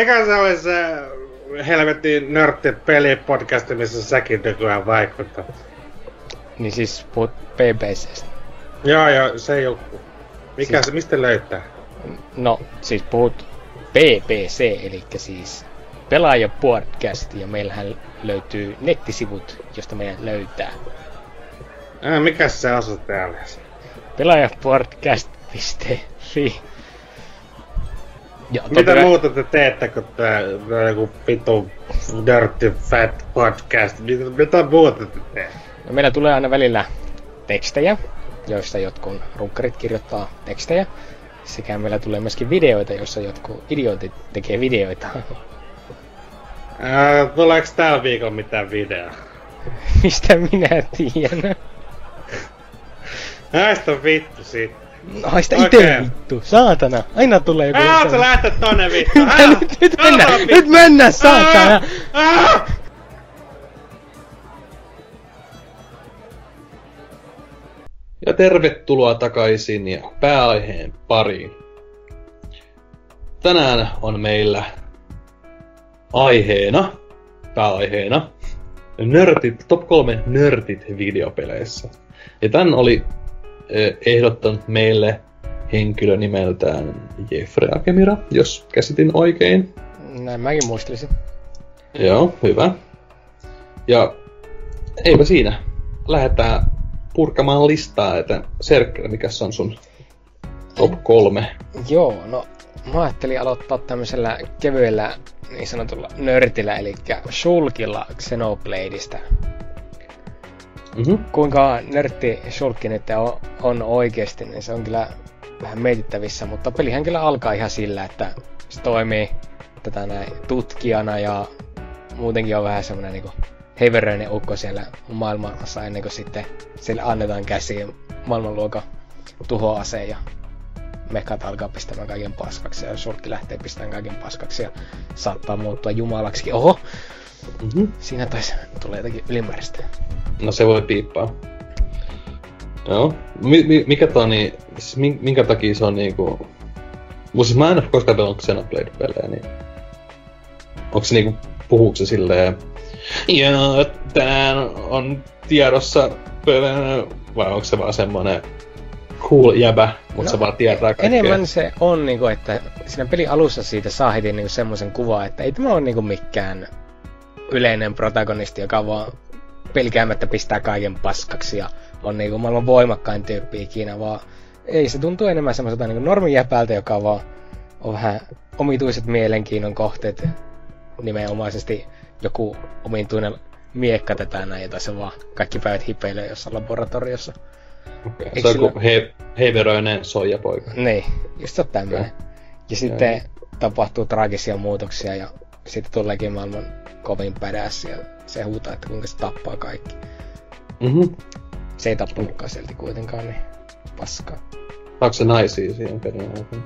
Mikä se oli se helvetin nörtti peli-podcasti, missä säkin nykyään vaikuttaa? Niin siis puhut BBCstä. Joo, se joku. Mikä siis... se, mistä löytää? No, siis puhut BBC, elikkä siis Pelaaja-podcast, ja meillähän löytyy nettisivut, josta meidän löytää. Mikäs se osoite oli? Pelaajapodcast.fi. Ja, mitä muuta te teette, kun tää joku pitu dirty fat podcast? Mitä muuta te teette? No, meillä tulee aina välillä tekstejä, joista jotkun runkkarit kirjoittaa tekstejä. Sekä meillä tulee myöskin videoita, joissa jotkut idiotit tekee videoita. Tuleeko tällä viikolla mitään videoa? Mistä minä tiedän? Näistä vittu sitten. Ai sitä ite vittu, saatana. Aina tulee joku... Haluatko sä lähteä tonne vittu? Nyt mennään, saatana! Ja tervetuloa takaisin ja pääaiheen pariin. Tänään on meillä aiheena nörtit, top 3 nörtit videopeleissä. Ja tän oli ehdottanut meille henkilö nimeltään Jeffrey Akemira, jos käsitin oikein. Näin mäkin muistelisin. Joo, hyvä. Ja eipä siinä. Lähdetään purkamaan listaa, että Serkkerä, mikäs on sun top 3? Joo, no mä ajattelin aloittaa tämmöisellä kevyellä niin sanotulla nörtillä, eli Shulkilla Xenobladeista. Mm-hmm. Kuinka nörtti Shulkki nyt on oikeesti, niin se on kyllä vähän mietittävissä, mutta pelihän kyllä alkaa ihan sillä, että se toimii tätä näin tutkijana ja muutenkin on vähän semmoinen niinku heiveröinen ukko siellä maailmassa ennen kuin sitten sille annetaan käsiin maailmanluokan tuhoase ja mekat alkaa pistämään kaiken paskaksi ja Shulkki lähtee pistämään kaiken paskaksi ja saattaa muuttua jumalaksikin. Oho! Mm-hmm. Siinä taisi tulee jotakin ylimääräistä. No se voi piippaa. Joo. Minkä takia se on niinku... Mut siis mä en oo koskaan pelannut Xenoblade-pelejä, niin... Onks se niinku... Puhuuks se silleen... Joo, tänään on tiedossa pelejä... Vai onks se vaan semmonen... Cool jäbä, mut no, se vaan tietää kaikkea. Enemmän se on niinku, että... Siinä pelin alussa siitä saa heti niinku semmosen kuvan, että ei tämä oo niinku mikään... Yleinen protagonisti, joka vaan... pelkäämättä pistää kaiken paskaksi ja on niinku maailman voimakkain tyyppi ikinä, vaan ei, se tuntuu enemmän semmoiselta niinku normijäpäältä, joka vaan on vähän omituiset mielenkiinnon kohteet, nimenomaisesti joku omituinen miekka tätä näin, jota se vaan kaikki päivät hipeilee jossain laboratoriossa. Okay. Se on sillä... kuin heiveröinen soijapoika. Niin, just se on tämmöinen. Okay. Ja sitten tapahtuu traagisia muutoksia ja sitten tuleekin maailman kovin badass ja se huutaa, että kuinka se tappaa kaikki. Mm-hmm. Se ei tappunutkaan silti kuitenkaan, niin paskaa. Onko se naisia siihen pelin aikana?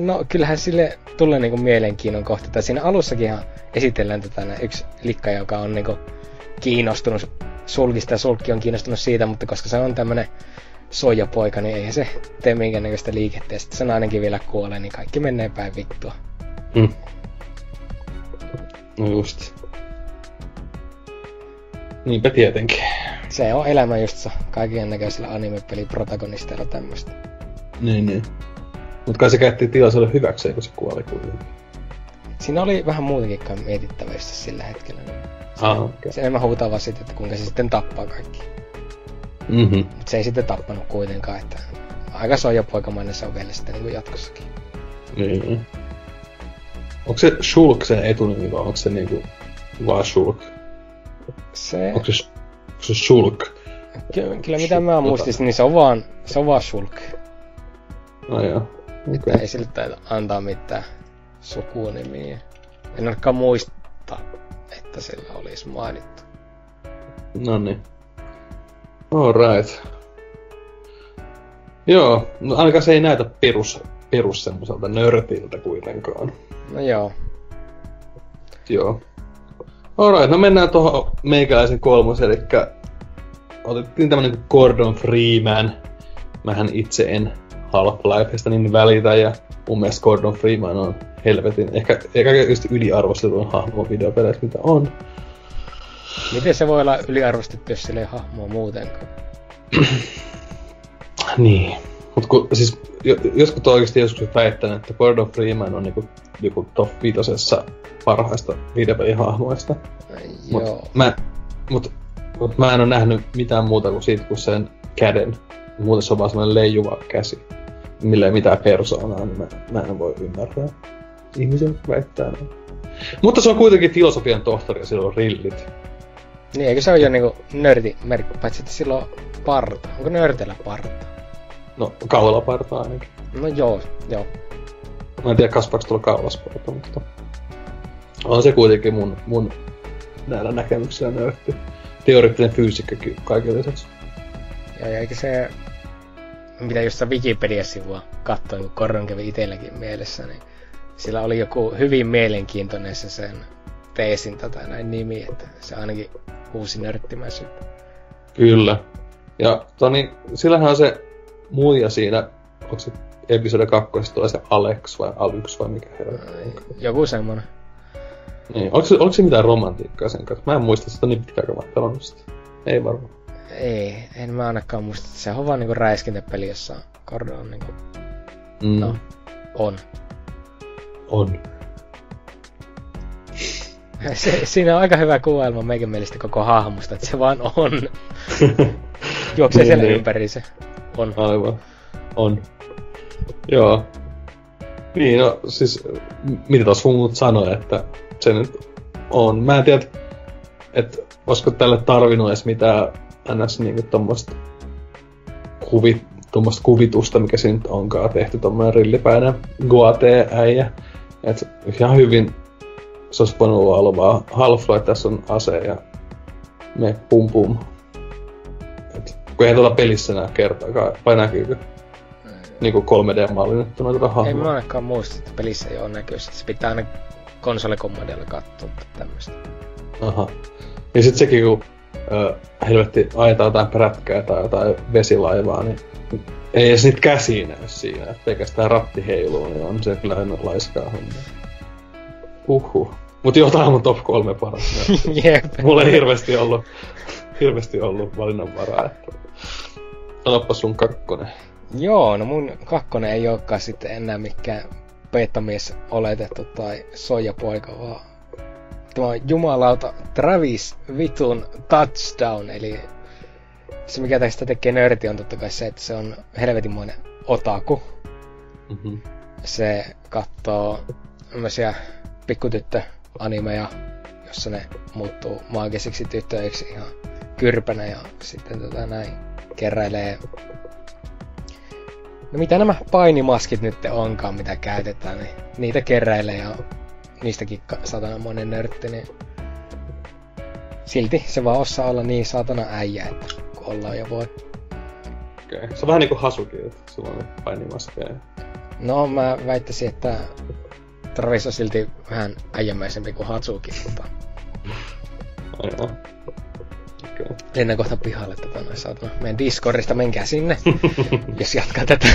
No kyllähän sille tulee niinku mielenkiinnon kohta. Siinä alussakinhan esitellään tätä yksi likka, joka on niinku kiinnostunut Shulkista ja Shulkki on kiinnostunut siitä, mutta koska se on tämmönen soijapoika, niin eihän se tee minkäännäköistä liikettä ja sitten se nainenkin vielä kuolee, niin kaikki menee päin vittua. Mm. No just. Niinpä tietenkin. Se on elämä just se, kaiken näköisillä anime-peliprotagonisteilla tämmöstä. Niin. Mut kai se käytti tilaisuuden hyväkseen, kun se kuoli kuitenkin. Siinä oli vähän muutenkin kai mietittäväistä sillä hetkellä. Okay. Se enemmän huutaa vaan siitä, että kuinka se sitten tappaa kaikki. Mm-hmm. Mut se ei sitten tappanut kuitenkaan, että aika soijapoikamainen se on vielä sitten niin kuin jatkossakin. Niin. Onko se Shulk sen etunimi vai onko se niinku vaan Shulk? Se... Onko se Shulk? Kyllä mitä mä muistin, niin se on vaan Shulk. No joo. Okay. Ei sille taita antaa mitään sukunimiä. En olekaan muista, että sillä olisi mainittu. Noniin. Alright. Joo, no ainakaan se ei näytä perus semmoselta nörtiltä kuitenkaan. No joo. Joo. Alright, no mennään tohon meikäläisen kolmos, elikkä... Otettiin tämmönen Gordon Freeman. Mähän itse en Half-Lifeista niin välitä, ja mun mielestä Gordon Freeman on helvetin... Ehkä just yliarvostetun hahmo videopeleissä, mitä on. Miten se voi olla yliarvostettu, jos sillä ei hahmoa muutenkaan? Niin. Mut kun siis... Joskus oikeesti joskus väittänyt, että Gordon Freeman on niinku joku top 5 parhaista videopelihahmoista. Mut mä en oo nähnyt mitään muuta kuin siitä kuin sen käden. Muuten se on vaan semmonen leijuva käsi, millä ei mitään persoonaa, niin mä en voi ymmärtää. Ihmisen väittää näin. Mutta se on kuitenkin filosofian tohtori ja sillä on rillit. Niin, eikö se oo jo niinku nörtimerkki, paitsi että sillä on parta. Onko nörtillä parta? No, kaulaparta ainakin. No joo. Mä en tiedä, kasvaako tulla kaulasparta, mutta... On se kuitenkin mun näillä näkemyksillä nörtti. Teoreettinen fyysikkäkin kaiken lisäksi. Joo, ja eikä se... Mitä just Wikipedia-sivua katsoin, kun Gordon kävi itselläkin mielessä, niin... Sillä oli joku hyvin mielenkiintoinen sen teesin tai näin nimi, että se ainakin huusi nörttimäisyyttä. Kyllä. Ja Toni, sillähän se... Muija siinä, onko se episode 2, tulee se Alex vai Alyx vai mikä herra? Joku semmonen. Niin, onko se mitään romantiikkaa sen kanssa? Mä en muista sitä niin pitkään, kun mä oon pelannut sitä. Ei varmaan. Ei, en mä ainakaan muista. Se on vaan niinku räiskintäpeli, jossa Gordon on niinku... No, on. On. Siinä on aika hyvä kuvailma meikin mielestä koko hahmosta, että se vaan on. Juoksee niin, siellä niin ympäri se. On. Aivan. On. Joo. Niin, no siis, mitä tos hummut sanoi, että se nyt on. Mä en tiedä, että olisiko tälle tarvinnut edes mitään ns. Niinku tommoista kuvitusta, mikä siinä nyt onkaan tehty, tommoinen rillipäinen goatee-äijä. Et ihan hyvin se olisi voinut olla vaan Half-Life, tässä on ase ja me pum pum. Et kun ei tuolla pelissä nää kertaakaan, vai näkyykö? Niinku 3D-mallinnettuna tuota hahmoa. Ei mä ainakaan muista, että pelissä ei oo näkyy, se pitää aina konsolikommandeilla katsoa tämmöstä. Aha. Ja sit sekin kun helvetti ajetaan jotain prätkää tai jotain vesilaivaa, niin ei edes niitä käsiä näy siinä, et pelkästään ratti heiluu, niin on se kyllä laiskaa hommaa. Uhuh. Mut jotain mun top 3 paras. Jep. Mulla ei hirveesti ollut valinnanvaraa, että... Sanoppa sun kakkonen. Joo, no mun kakkonen ei olekaan sitten enää mikään betamies oletettu tai soijapoika, vaan tämä on jumalauta Travis vitun Touchdown, eli se mikä tästä tekee nörti on tottakai se, että se on helvetinmoinen otaku. Mm-hmm. Se kattoo tämmösiä pikkutyttöanimeja, jossa ne muuttuu maagisiksi tyttöiksi ihan kyrpänä ja sitten näin keräilee. No mitä nämä painimaskit nyt onkaan, mitä käytetään, niin niitä keräilee ja niistäkin satana monen nörtti, niin silti se vaan osaa olla niin satana äijä, että kun ollaan jo voi. Okei, okay. Se on vähän niinku Hasuki, että sulla on painimaskeja. No mä väittäisin, että Travis on silti vähän äijämäisempi kuin Hatsuki, mutta... Aina. Okay. Lennän kohta pihalle tätä noin saatana. Meidän Discordista menkää sinne, jos jatkaa tätä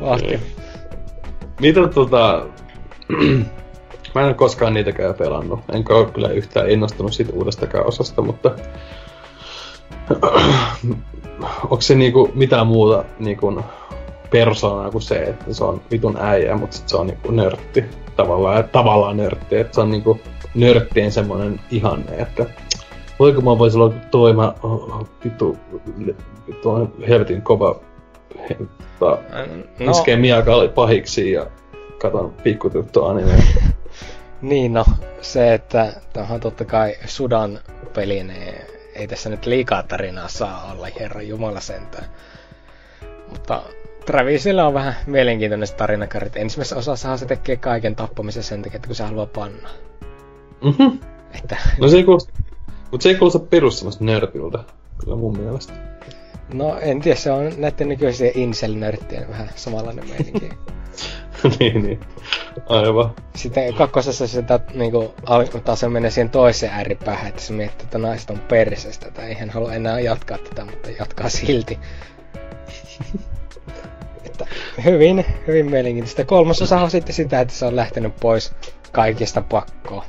vahtia. Mitä mä en ole koskaan niitäkään pelannut. Enkä ole kyllä yhtään innostunut siitä uudestakaan osasta, mutta... Onko se niinku mitään muuta niinku persoonaa kuin se, että se on vitun äijä, mutta sit se on niinku nörtti. Tavallaan nörtti, että se on niinku nörttien semmonen ihanne, että... Voiko mä voisin olla toima vittu on helvetin kova iskee miakali pahiksi ja katon pikkutyttöä animea. Niin no, se että tämähän tottakai Sudan peli, niin ei tässä nyt liikaa tarinaa saa olla, herranjumala sentään. Mutta Travisilla on vähän mielenkiintoinen tarinakarit. Ensimmäisessä osassahan se tekee kaiken tappamisen sen takia, että kun se haluaa panna. Mhm. Että... No se kun... Mut se ei kuulosta perus semmoista nörtiltä, kyllä mun mielestä. No en tiedä, se on näitten nykyisiä incel-nörttien vähän samanlainen meininki. niin, aivan. Sitten kakkosessa se niinku, taas menee siihen toiseen ääripäähän, että se miettii, että naiset on persestä, tai eihän halua enää jatkaa tätä, mutta jatkaa silti. Että hyvin, hyvin mielenkiintoista. Kolmasosa on sitten sitä, että se on lähtenyt pois kaikista pakkoa.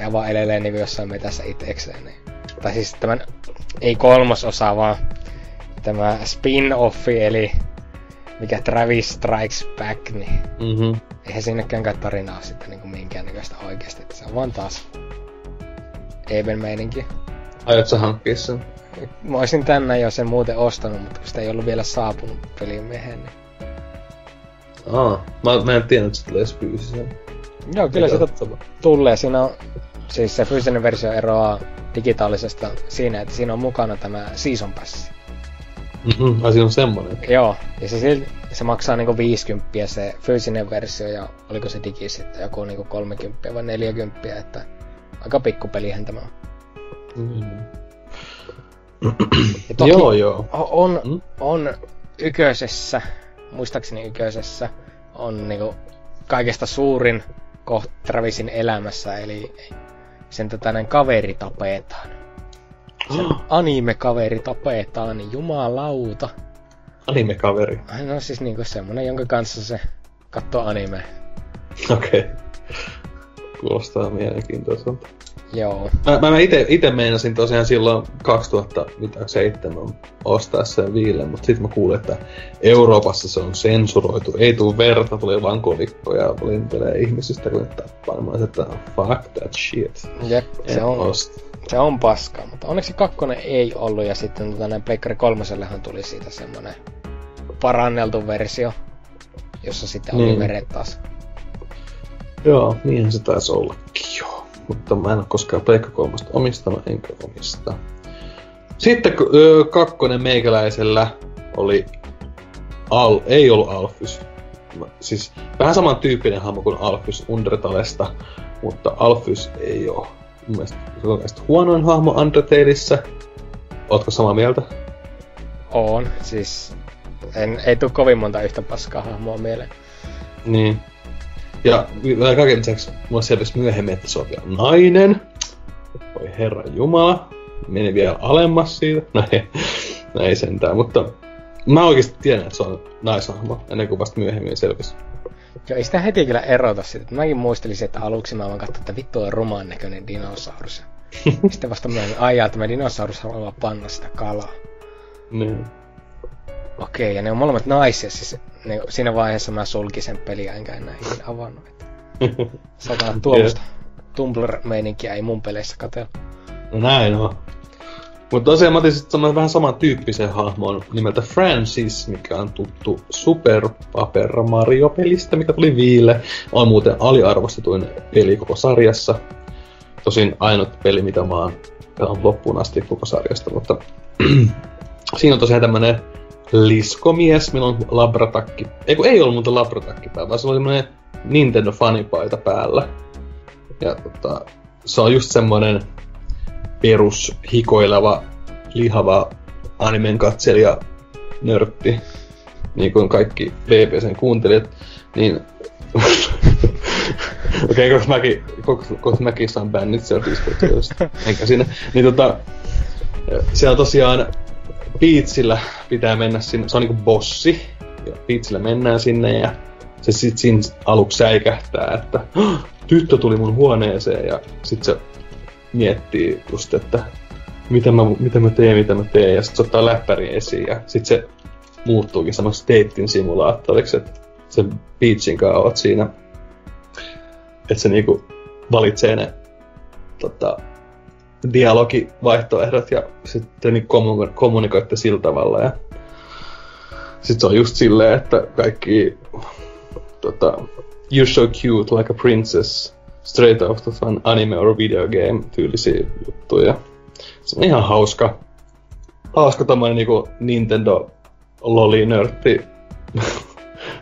Ja vaan elelee niinku jossain metässä itsekseen, niin. Tai siis tämän, ei kolmososa, vaan tämä spin-offi, eli mikä Travis Strikes Back, niin eihän siinäkään kai tarinaa ole sitten niinku minkäännäköistä oikeesti, että se on vaan taas Eben-meininki. Aiot sä hankkia sen? Mä oisin tänään jo sen muuten ostanut, mutta sitä ei ollut vielä saapunut pelimiehen, niin... Mä en tiedä, että se tulee fyysisen. Joo, kyllä sitä tulee. Siinä on, siis se fyysinen versio eroaa digitaalisesta siinä, että siinä on mukana tämä Season Pass. Siinä on semmonen. Joo, ja se maksaa niinku 50 se fyysinen versio, ja oliko se digi sitten joku niinku 30 vai 40, että aika pikkupelihän tämä on. Joo. On yköisessä, muistaakseni yköisessä, on niinku kaikesta suurin kohta Travisin elämässä, eli sen tällainen kaveri tapetaan. Sen anime-kaveri tapetaan, niin jumalauta. Anime-kaveri? No siis niinku semmonen, jonka kanssa se kattoo anime. Okei. kuulostaa mielenkiintoiselta. Joo. Mä ite meinasin tosiaan silloin 2007 ostaa sen viille, mutta sit mä kuulin, että Euroopassa se on sensuroitu, ei tuu verta, tuli vaan kolikkoja lintelee ihmisistä, kun tappailmaan, että fuck that shit. Jep, se on paskaa, mutta onneksi kakkonen ei ollut, ja sitten Pleikkari kolmosellehan tuli siitä semmonen paranneltu versio, jossa sitten oli veret taas. Joo, niinhän se taisi ollakin joo. Mutta mä en oo koskaan pleikkakolmosta omistanut, enkä omista. Sitten kakkonen meikäläisellä oli... ei ollut Alphys. Siis vähän samantyyppinen hahmo kuin Alphys Undertalesta, mutta Alphys ei oo. Mun mielestä se on huonoin hahmo Undertaleissa. Ootko samaa mieltä? Oon, siis... Ei tuu kovin monta yhtä paskaa hahmoa mieleen. Niin. Ja kaiken lisäksi mulla selvisi myöhemmin, että se on vielä nainen. Voi herranjumala. Meni vielä alemmas siitä. No ei sentään, mutta mä oikeesti tiedän, että se on naishahmo ennen kuin vasta myöhemmin selvisi. Joo, ei sitä heti kyllä erota siitä. Mäkin muistelisin, että aluksi mä vaan katsoin, että vittu on rumaan näköinen dinosaurus. Sitten vasta myöhemmin ajaa, että mä dinosaurus haluan vaan panna sitä kalaa. Niin. Okei, ja ne on molemmat naisia, siis ne, siinä vaiheessa mä sulkin sen peliä, enkä enää ikinä avannut, että saatana tuommoista Tumblr-meininkiä ei mun peleissä katella. No näin on. Mutta tosiaan mä otin sitten vähän samantyyppisen hahmon nimeltä Francis, mikä on tuttu Super Paper Mario-pelistä, mikä tuli Viille. On muuten aliarvostetuin peli koko sarjassa. Tosin ainut peli, mitä mä oon loppuun asti koko sarjasta, mutta siinä on tosiaan tämmönen liskomies, meillä on labratakki. Ei ollut muuta labratakki päällä, vaan se oli semmonen Nintendo-fanipaita päällä. Ja se on just semmonen perus hikoileva, lihava animen katselija nörtti. Niin kuin kaikki VPCn kuuntelijat. Niin... Okei, kohta mäkin saan bännit sieltä. Enkä siinä. Niin siellä tosiaan... Piitsillä pitää mennä sinne, se on niinku bossi, ja Piitsillä mennään sinne ja se sit siinä aluksi säikähtää, että tyttö tuli mun huoneeseen ja sit se miettii just, että mitä mä teen ja sit se ottaa läppäri esiin ja sit se muuttuukin samaksi datein simulaattoriksi, että se Piitsin kanssa oot siinä, että se niinku valitsee ne dialogivaihtoehdot ja sitten niin kommunikoitte sillä tavalla ja sit se on just silleen, että kaikki you're so cute like a princess straight out of an anime or video game -tyylisiä juttuja. Se on ihan hauska tommonen niinku Nintendo loli-nörtti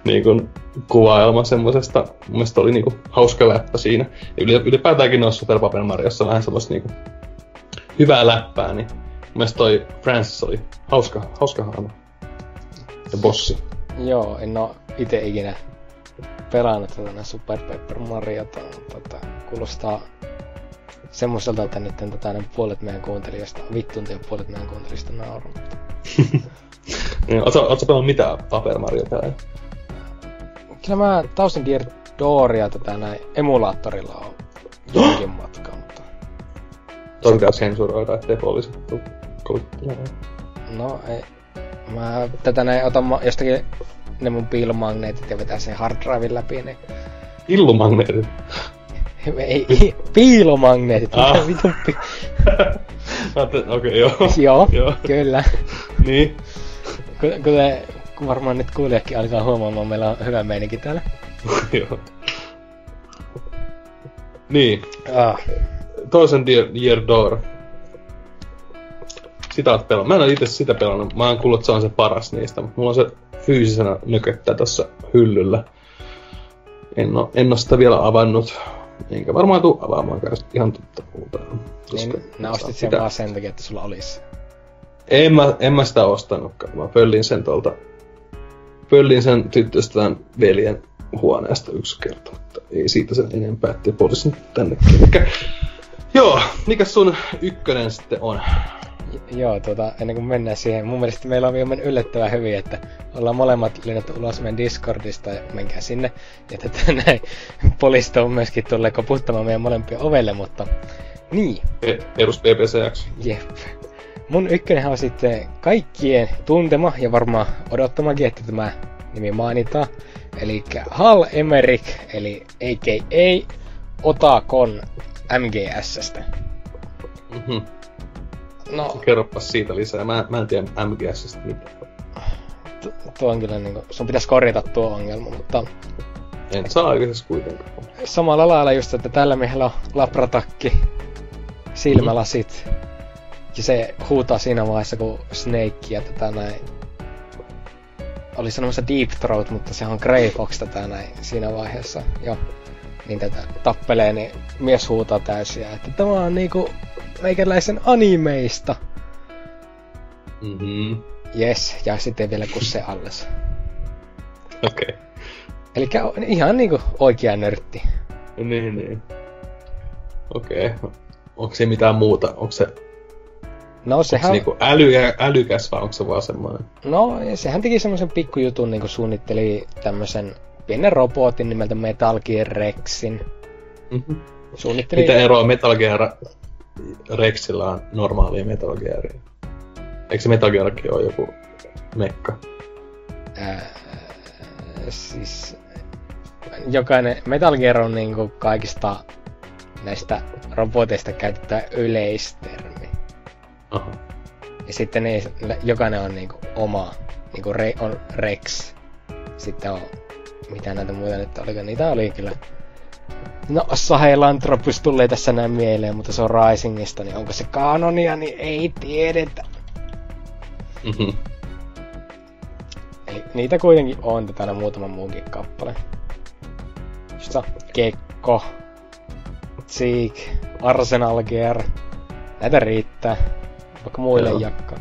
niinku kuvailma semmosesta. Mun mielestä oli niinku hauska läppä siinä. Ja ylipäätäänkin noissa Super Paper Mariossa vähän semmoista niinku hyvää läppää, niin mun mielestä toi Francis oli hauska hahmo. Ja bossi. Joo, en oo ite ikinä pelannut tätä Super Paper Mariota, mutta kuulostaa semmoselta, että nyt puolet meidän kuuntelijasta, vittuntia puolet meidän kuuntelijasta nauruu. Oot sä pelannut mitään Paper Mario-pelejä? Kyllä mä Thousand Year Dooria tätä näin emulaattorilla on jonkin matkaa, mutta... Toi pitää sensuroida, ettei poliisi tuu kulttuuria. No ei... Mä tätä näin otan jostakin ne mun piilomagneetit ja vetää sen hardriven läpi, niin... Pillomagneetit? Ei, piilomagneetit, mitä vituppi? Okei, joo. Joo, kyllä. Niin. Kuten... Varmaan nyt kuulijakin alkaa huomaamaan, meillä on hyvä meininki täällä. Joo. Niin. Thousand Year Door. Sitä oot pelannut. Mä en ole itse sitä pelannut. Mä oon kuullut, että se on se paras niistä, mutta mulla on se fyysisenä nököttää tossa hyllyllä. En oo sitä vielä avannut. Enkä varmaan tuu avaamaankaan ihan tuttavuutaan. Niin, nää ostit sen vaan sen takia, että sulla olis. En mä sitä ostanutkaan. Mä pöllin sen tyttöystävän veljen huoneesta yksi kerta, mutta ei siitä sen enempää, ettei poliisi nyt tännekin. Joo, mikä sun ykkönen sitten on? Joo, ennen kuin mennään siihen, mun mielestä meillä on vielä yllättävän hyvin, että ollaan molemmat lennetty ulos meidän Discordista, ja menkää sinne, ja tätä näin poliista on myöskin tulleet koputtamaan meidän molempien ovelle, mutta niin. Perus BBCX. Jep. Mun ykkönenhän on sitten kaikkien tuntema, ja varmaan odottamakin, että tämä nimi mainitaan, eli Hal Emmerich, eli a.k.a. Otakon MGS:stä. Mhm. No, kerropas siitä lisää. Mä en tiedä MGS:stä mitään. Tuo on kyllä niinku, sun pitäis korjata tuo ongelma, mutta... En saa yhdessä kuitenkaan. Samalla lailla just, että tällä miehellä on labratakki, silmälasit, ja se huutaa siinä vaiheessa kun Snake ja tätä näin. Oli sanomassa Deep Throat, mutta se on Grey Fox tätä näin siinä vaiheessa, joo. Niin tätä tappelee, niin mies huutaa täysiä, että tämä on niinku meikäläisen animeista. Mhm. Jes, ja sitten vielä kun se alles. Okei. Okay. Elikkä ihan niinku oikea nörtti. Niin. Okei. Okay. Onko se mitään muuta? Onko se... No sehän... Onko se niinku älykäs vai onko se vaan semmoinen? No, sehän teki semmosen pikkujutun, niinku suunnitteli tämmösen... pienen robotin nimeltä Metal Gear Rexin. Mm-hmm. Suunnitteli... Mitä eroa Metal Gear Rexillä on normaaliin Metal Geariin? Eikö se Metal Gearkin ole joku mekka? Siis... Jokainen Metal Gear on niinku kaikista näistä roboteista käytetään yleistermi. Aha. Ja sitten jokainen on niinku oma. Niinku on Rex. Sitten on... Mitä näitä muita nyt, oliko niitä oli kyllä. No, Sahelanthropus tulee tässä näin mieleen, mutta se on Risingista, niin onko se kanonia, niin ei tiedetä. Mm-hmm. Eli niitä kuitenkin on täällä muutaman muunkin kappale. Justa Kekko, Zeke, Arsenal Gear, näitä riittää, vaikka muille jakka.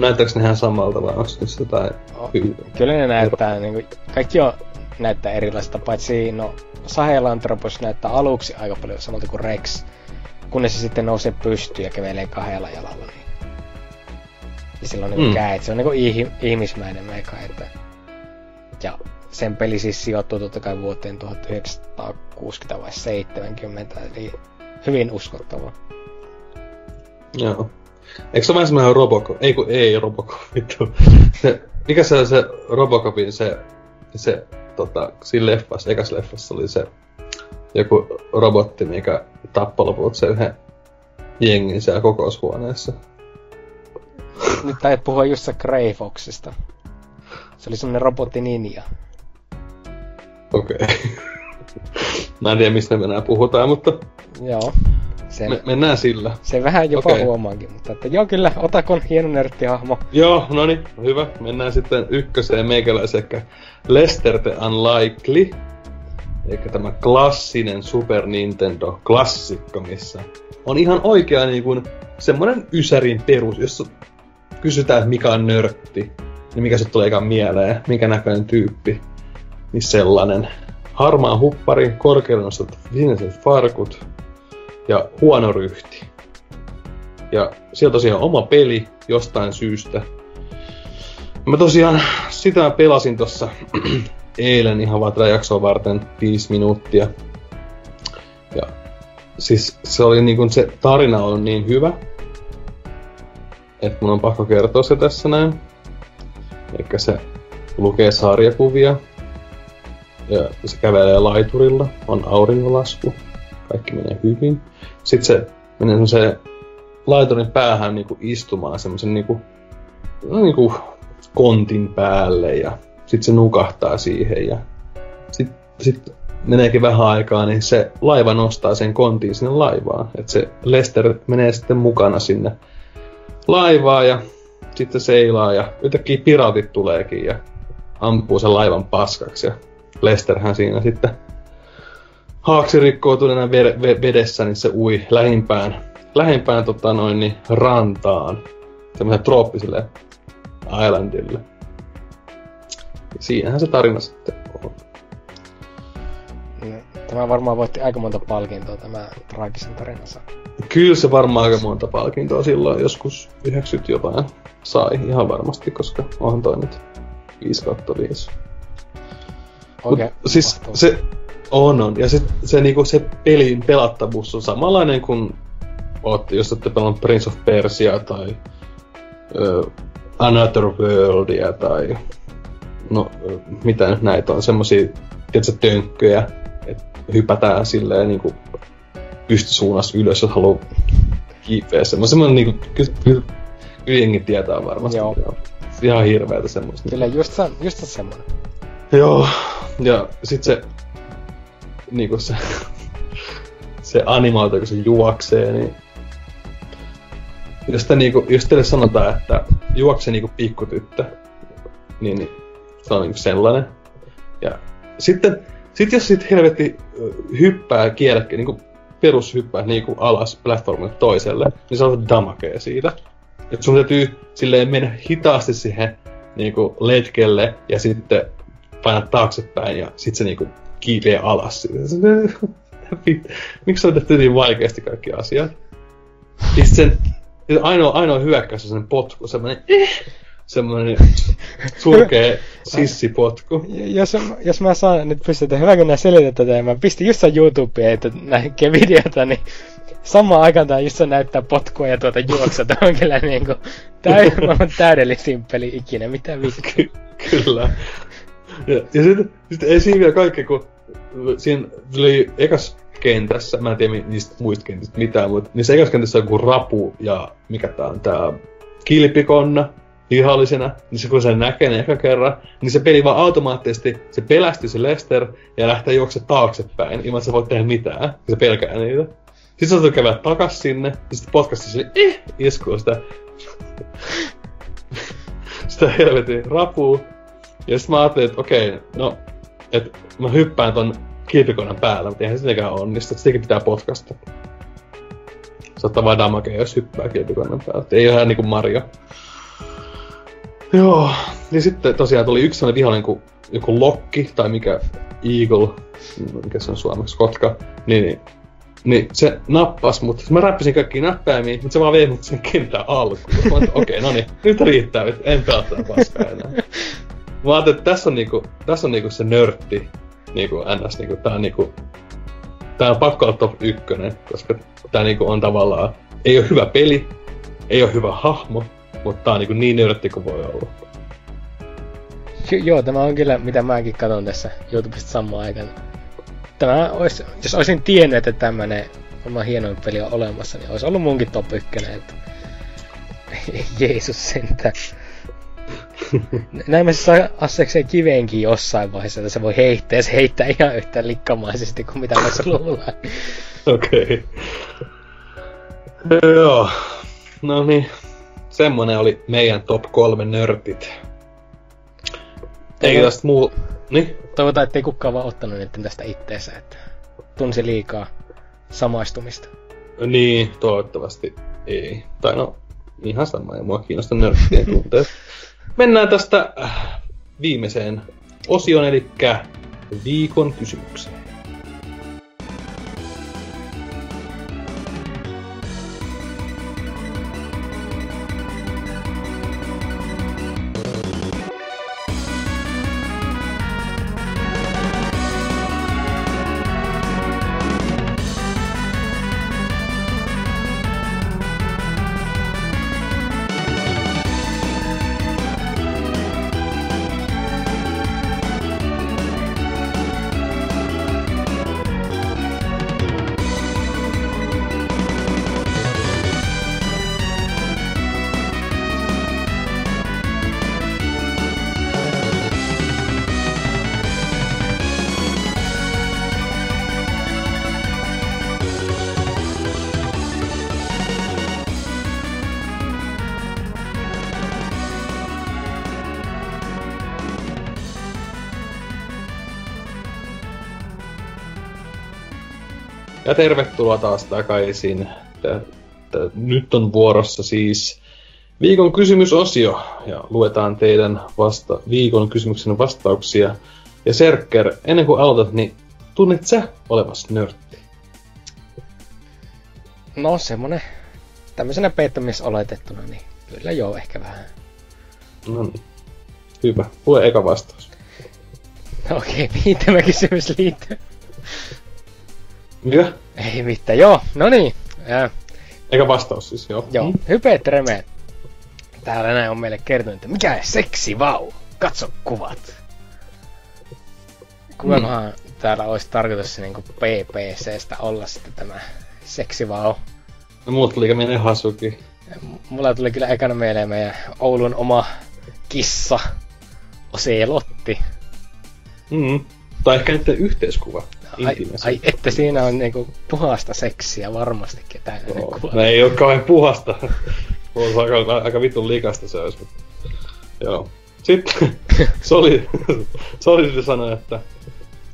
Näyttääks nehän samalta vai onks niissä jotain hyvää? Kyllä ne näyttää niinku, kaikki on näyttää erilaista, paitsi no Sahelanthropus näyttää aluksi aika paljon samalta kuin Rex. Kunnes se sitten nousee pystyyn ja kävelee kahdella jalalla niin. Ja sillä on niinku kädet, se on niinku ihmismäinen meka, että... Ja sen peli siis sijoittuu tottakai vuoteen 1960 vai 70, eli hyvin uskottavaa. Joo. Eikö se ole vähän semmoinen Robocop? Ei Robocop, vittu. Mikä se on se Robocopin siinä leffassa, ekas leffassa oli se joku robotti, mikä tappoi lopulta sen yhden jengin siellä kokoushuoneessa. Nyt täytyy puhua just se Grey Foxista. Se oli semmoinen robotti ninja. Okei. Okay. Mä en tiedä mistä me enää puhutaan, mutta... Joo. Mennään sillä. Se vähän jopa huomaankin, mutta että joo kyllä, Otakon hieno nörttihahmo. Joo, no niin, hyvä. Mennään sitten ykköseen meikäläiseen, eli Lester the Unlikely. Eli tämä klassinen Super Nintendo-klassikko, missä on ihan oikea niin kuin semmonen ysärin perus, jos kysytään mikä on nörtti, niin mikä se tulee ekaan mieleen, mikä näköinen tyyppi, niin sellainen. Harmaa huppari, korkealle nostat siniset farkut. Ja huono ryhti. Ja siellä tosiaan oma peli jostain syystä. Mä tosiaan sitä pelasin tossa eilen ihan vaan tätä jaksoa varten 5 minuuttia. Ja siis se oli niinku se tarina on niin hyvä, että mun on pakko kertoa se tässä näin. Elikkä se lukee sarjakuvia. Ja se kävelee laiturilla, on auringonlasku. Kaikki menee hyvin. Sitten se menee semmoseen laiturin päähän niinku istumaan semmosen niinku kontin päälle ja sit se nukahtaa siihen ja sit meneekin vähän aikaa, niin se laiva nostaa sen kontin sinne laivaan. Et se Lester menee sitten mukana sinne laivaan ja sitten seilaa ja yhtäkkiä piraatit tuleekin ja ampuu sen laivan paskaksi ja Lesterhän siinä sitten haaksi rikkoutuneena vedessä, niin se ui lähimpään rantaan, semmoiselle trooppiselle islandille. Ja siinähän se tarina sitten on. Tämä varmaan voitti aika monta palkintoa, tämä traagisen tarinansa. Kyllä se varmaan aika monta palkintoa silloin, joskus 90 jotain sai ihan varmasti, koska onhan toi nyt 5/5. Okay. Siis se on. Ja sit se pelin pelattavuus on samanlainen kuin jos ette pelannut Prince of Persia tai Another Worldia tai no mitä nyt näitä on, semmosia tietysti tönkköjä, että hypätään silleen niinku pystysuunnassa ylös, jos haluaa kiipeä semmoinen niinku kyllä jengi tietää varmasti. Joo. Ihan hirveetä semmoista. Kyllä just semmoinen. Joo, ja sit se niinku se animaatio, kun se juoksee, niin jos teille sanotaan, että juokse niinku pikkutyttö, niin se on niinku sellainen. Ja sitten jos sit helvetti hyppää kielekkeen, niinku perushyppää niinku alas platformille toiselle, niin se on damakee siitä. Et sun täytyy silleen mennä hitaasti siihen niinku letkelle ja sitten painaa taaksepäin ja sit se niinku kiipeä alas. Miksi on tehty niin vaikeasti kaikki asiat? Ja sen ainoa hyökkäys on semmonen potku, semmonen surkee sissipotku. Jos mä saan nyt pystytä, hyvä kun nää selität tätä, ja mä pistin just sen YouTubeen, että näkee videota, niin samaan aikaan tää just näyttää potkua ja tuota juoksa. Tää on kyllä niinku täydellisin peli ikinä, mitä vittu. Kyllä. Ja sitten ei siinä vielä kaikkea, kun siinä tuli ekas kentässä, mä en tiedä niistä muista kentistä mitään, mutta niissä ekas kentässä on joku rapu ja mikä tää kilpikonna vihollisena, niin se kun se näkee ne eka kerran, niin se peli vaan automaattisesti, se pelästyy se Lester ja lähtee juoksemaan taaksepäin ilman, että sä voit tehdä mitään, se pelkää niitä. Sitten sä oot käydä takas sinne ja sitten potkasti sille iskuu sitä helvetin rapuu. Ja sit mä ajattelin, että okei, no, et mä hyppään ton kilpikonan päällä, mutta eihän sitäkään onnistu, sitäkin pitää potkasta. Se ottaa vaan damakea, jos hyppää kilpikonan päällä, ei oo ihan niinku Mario. Joo, niin sitten tosiaan tuli yksi sellainen vihollinen kuin joku lokki, tai mikä eagle, mikä se on suomeksi, kotka, niin se nappas mut. Mä räppisin kaikki näppäimiä, mutta se vaan vei mut sen kentän alkuun. Mä ajattelin, okei, no niin, nyt riittää, en pelaa tätä paskaa enää. Mä ajattelin, että tässä on niinku se nörtti, niinku NS, niinku tää on pakko olla top 1, koska tää niinku on tavallaan, ei oo hyvä peli, ei oo hyvä hahmo, mutta tää on niinku niin nörtti kuin voi olla. Joo, tämä on kyllä, mitä mäkin katon tässä YouTubesta samaan aikaan. Tämä ois, jos olisin tiennyt, että tämmönen oma hienoin peli on olemassa, niin ois ollut munkin top 1, että Jeesus sentään. Näin mä siis saa assekseen kiveenkin jossain vaiheessa, että se voi heittää, ja se heittää ihan yhtä likkamaisesti kuin mitä voisi luulla. Okei. Okay. Joo. No niin. Semmonen oli meidän top 3 nörtit. Eikä tästä muu... Niin? Toivotaan, ettei kukaan vaan ottanut niitten tästä itteensä, että tunsi liikaa samaistumista. Niin, toivottavasti ei. Tai no, ihan sama, ja mua kiinnostaa nörttien tunteet. Mennään tästä viimeiseen osioon, elikkä viikon kysymykseen. Ja tervetuloa taas takaisin. Nyt on vuorossa siis viikon kysymysosio. Ja luetaan teidän viikon kysymyksen vastauksia. Ja Serkker, ennen kuin aloitat, niin tunnet sä olevas nörtti? No semmonen, tämmöisenä peittämisoletettuna, niin kyllä joo, ehkä vähän. No niin. Hyvä. Lue eka vastaus. No okei, mihin tämä kysymys liittyy? Mitä? Ei mitään, joo, no niin. Eka vastaus siis, joo. Joo, hypeet remeet. Täällä näin on meille kertonut, että mikä seksi, vau, katso kuvat. Kuinkahan täällä olisi tarkoitus se niinku PPCstä olla sitten tämä seksi, vau. No mulla tuli mieleen Hasuki. Mulla tuli kyllä ekana mieleen meidän Oulun oma kissa, Oselotti. Tai ehkä niiden yhteiskuva. Ai että siinä on niinku puhasta seksiä varmastikin täällä kuva. No ei oo kauhean puhasta. On aika vitun likasta se olisi. Joo. Sitten Solid sanoi, että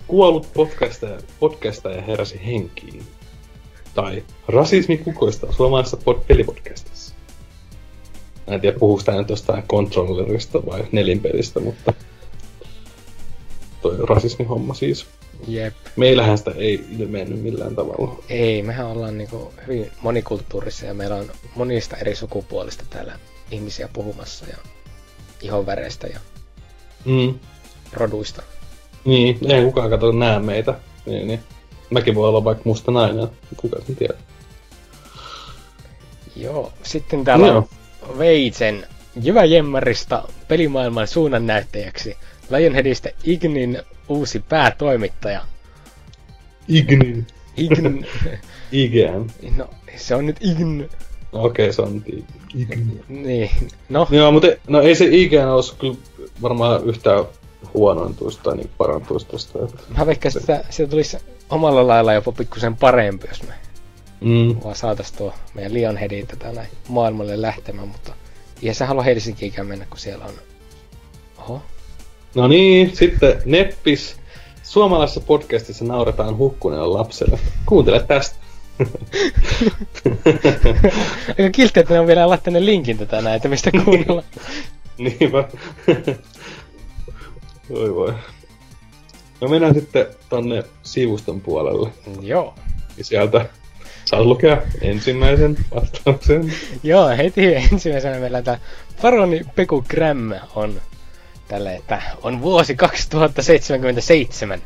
kuollut podcastaja heräsi henkiin. Tai rasismi kukoistaa suomalaisessa pelipodcastissa. Mä en tiedä puhuuko tää nyt jostain controllerista vai nelinpelistä, mutta toi rasismihomma siis. Jep. Meillähän sitä ei ilmennyt millään tavalla. Ei, mehän ollaan niinku hyvin monikulttuurisia ja meillä on monista eri sukupuolista täällä ihmisiä puhumassa ja ihonväreistä ja roduista. Niin, ei kukaan kato näe meitä. Niin. Mäkin voi olla vaikka musta nainen, kukaan sen tiedä. Joo, sitten täällä on Veitsen Jyväjemmäristä pelimaailman suunnannäyttäjäksi. Lionheadistä IGNin uusi päätoimittaja. IGN. IGN. No, se on nyt IGN. Okei, se on nyt IGN. Niin, no. Joo, mutta ei se IGN olisi kyllä varmaan yhtään huonontuista tai niin parantuista tosta. Mä veikkasin, että siitä tulisi omalla lailla jopa pikkusen parempi, jos me vaan saatais tuo meidän Lionheadin tätä näin maailmalle lähtemään, mutta eihän sä halua Helsinkiinkään mennä, kun siellä on... Oho. No niin, sitten Neppis. Suomalaisessa podcastissa nauretaan hukkuneella lapselle. Kuuntele tästä. Aika kiltti, että ne on vielä laittanut linkin tätä näitä, mistä kuunnellaan. Niinpä. Oi voi. No mennään sitten tonne sivuston puolelle. Joo. Ja sieltä saat lukea ensimmäisen vastauksen. Joo, heti ensimmäisenä meillä tää Paroni Peku Grämm on... Tälle, että on vuosi 2077.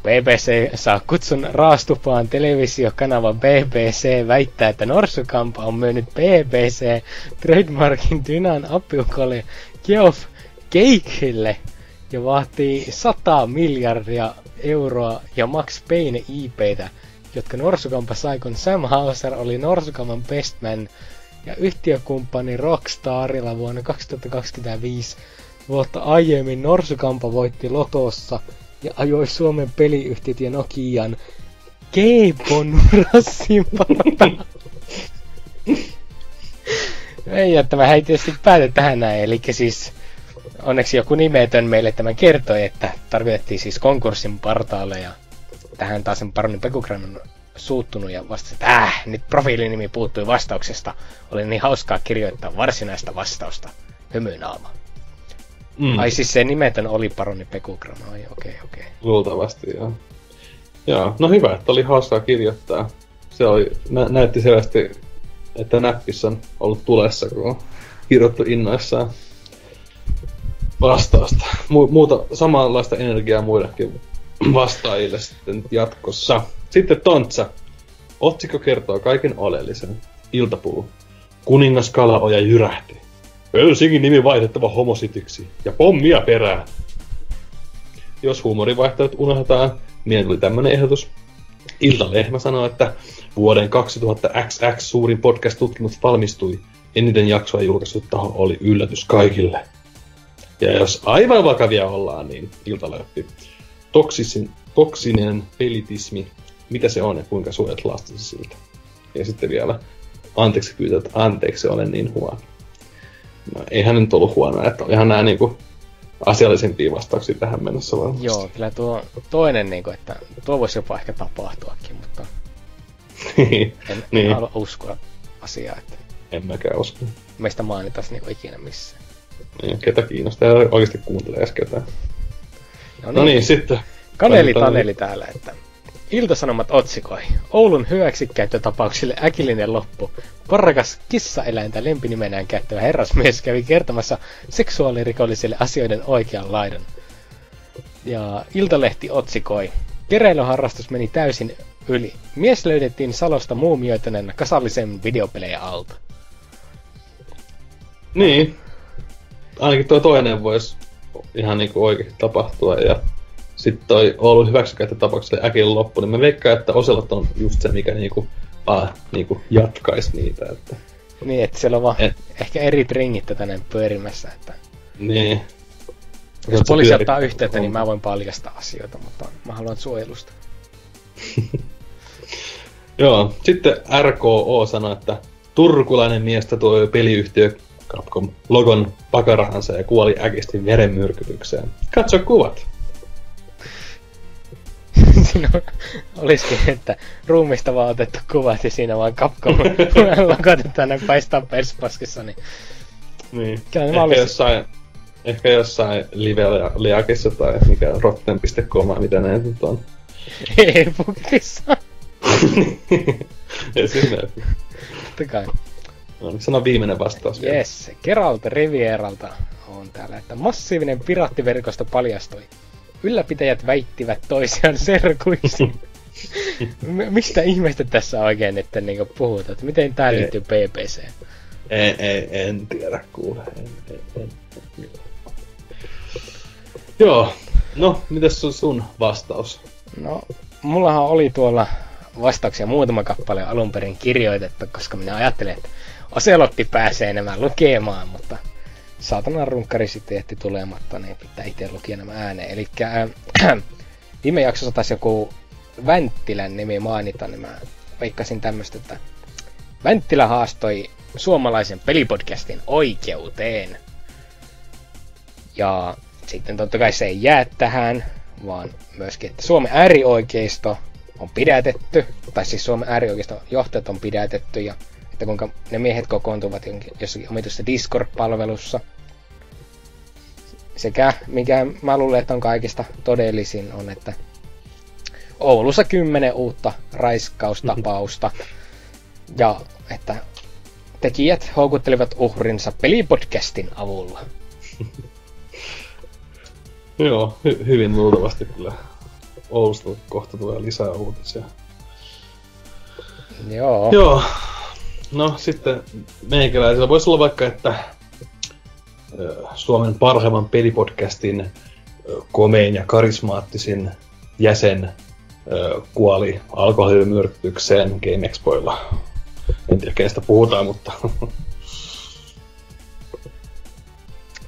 BBC saa kutsun raastupaan televisiokanava BBC väittää, että norsukampa on myynyt BBC trademarkin Dynan appiukolle Geoff Keighlelle ja vaatii 100 miljardia euroa ja Max Payne IPtä, jotka norsukampa sai, kun Sam Hauser oli norsukamman bestman ja yhtiökumppani Rockstarilla vuonna 2025. Vuotta aiemmin norsukampa voitti Lotossa ja ajoi Suomen peliyhtiöt ja Nokian Keibonurassin partaan. Ei, että mä ei tietysti päätä tähän näin, eli siis onneksi joku nimetön meille tämän kertoi, että tarkoitettiin siis konkurssin partaalle ja tähän taas sen Paroni Pekugran on suuttunut ja vastasi, että nyt profiilinimi puuttui vastauksesta. Oli niin hauskaa kirjoittaa varsinaista vastausta. Hymynaama. Ai siis se nimetön oli Paroni Pekugran, okei. Luultavasti, joo. Joo, no hyvä, että oli hauskaa kirjoittaa. Se oli, näytti selvästi, että näppissä on ollut tulessa, kun on kirjoittu innoissaan vastausta. Muuta samanlaista energiaa muillekin vastaajille sitten jatkossa. Sitten Tontsa. Otsikko kertoo kaiken oleellisen. Iltapuu. Kuningas Kalaoja jyrähti. Helsingin nimi vaihdettava homositiksi, ja pommia perään! Jos huumorivaihtoehdot unohdetaan, mieleen tuli tämmönen ehdotus. Iltalehmä sanoo, että vuoden 2000 XX suurin podcast-tutkimus valmistui. Eniten jaksoa julkaissut taho oli yllätys kaikille. Ja jos aivan vakavia ollaan, niin Iltalehti. Toksinen pelitismi, mitä se on ja kuinka suojat lastasi siltä. Ja sitten vielä anteeksi pyytää, että anteeksi olen niin huono. No, eihän nyt ollut huonoa, että olihan nää niinku asiallisempia vastauksia tähän mennessä varmasti. Joo, kyllä tuo toinen niinku, että tuo voisi jopa ehkä tapahtuakin, mutta en halua uskoa asiaa, että... En mäkään usko. Meistä mainitais niinku ikinä missään. Niin, ketä kiinnostaa, ei oikeesti kuuntele edes ketään. No niin, sitten... Kaneli Taneli täällä, että Iltasanomat otsikoi. Oulun hyväksikäyttötapauksille äkillinen loppu. Porrakas kissaeläintä lempinimenään käyttävä herrasmies kävi kertomassa seksuaalirikollisille asioiden oikean laidan. Ja Iltalehti otsikoi. Keräilyharrastus meni täysin yli. Mies löydettiin Salosta muumioituneena kasallisen videopelejä alta. Niin. Ainakin tuo toinen voisi ihan niinku oikeasti tapahtua ja... Sitten toi Oulun hyväksikäyttötapaukselle äkillinen loppu, niin mä veikkaan, että Oselotin on just se, mikä niinku jatkaisi niitä. Että... Niin, että siellä on vaan ehkä eri ringit tänään pyörimässä. Että... Niin. Jos poliisi ottaa yhteyttä, niin mä voin paljastaa asioita, mutta mä haluan suojelusta. Joo, sitten RKO sanoi, että turkulainen mies tatuoi peliyhtiö Capcom logon pakarahansa ja kuoli äkisti verenmyrkytykseen. Katso kuvat! Siinä olisikin, että ruumista vaan otettu kuvat ja siinä vaan Capcom logotetaan ja paistaa perspaskissa, niin... Niin. Ehkä jossain live-leakissa tai mikä rotten.com, mitä näet nyt on. E-bookissa. Esimerkiksi. Tottakai. No, sano viimeinen vastaus vielä. Yes, Geralt Rivieralta on täällä, että massiivinen piraattiverkosto paljastui. Ylläpitäjät väittivät toisiaan serkuiksi. Mistä ihmeestä tässä oikein nyt niinku puhutaan? Miten tää liittyy PPC? En tiedä, kuule. En. Joo. No, mitäs sun vastaus? No, mullahan oli tuolla vastauksia muutama kappale alun perin kirjoitettu, koska minä ajattelin, että Oselotti pääsee nämä lukemaan, mutta... Saatanan runkkari sitten jätti tulematta, niin pitää itse lukia nämä ääneen. Elikkä viime jaksossa taisi joku Vänttilän nimi mainita, niin mä veikkasin tämmöstä, että Vänttilä haastoi suomalaisen pelipodcastin oikeuteen. Ja sitten totta kai se ei jää tähän, vaan myöskin, että Suomen äärioikeisto on pidätetty, tai siis Suomen äärioikeiston johtajat on pidätetty, ja että kuinka ne miehet kokoontuvat jossakin omituisessa Discord-palvelussa. Sekä, mikä mä luulen, että on kaikista todellisin, on, että Oulussa 10 uutta raiskaustapausta. Ja että tekijät houkuttelivat uhrinsa pelipodcastin avulla. Joo, hyvin luultavasti kyllä. Oulusta kohta tulee lisää uutisia. Joo. No sitten meikäläisellä voisi olla vaikka, että Suomen parhaimman pelipodcastin komein ja karismaattisin jäsen kuoli alkoholimyrkytykseen Game Expoilla. En tiedä, kenestä puhutaan, mutta...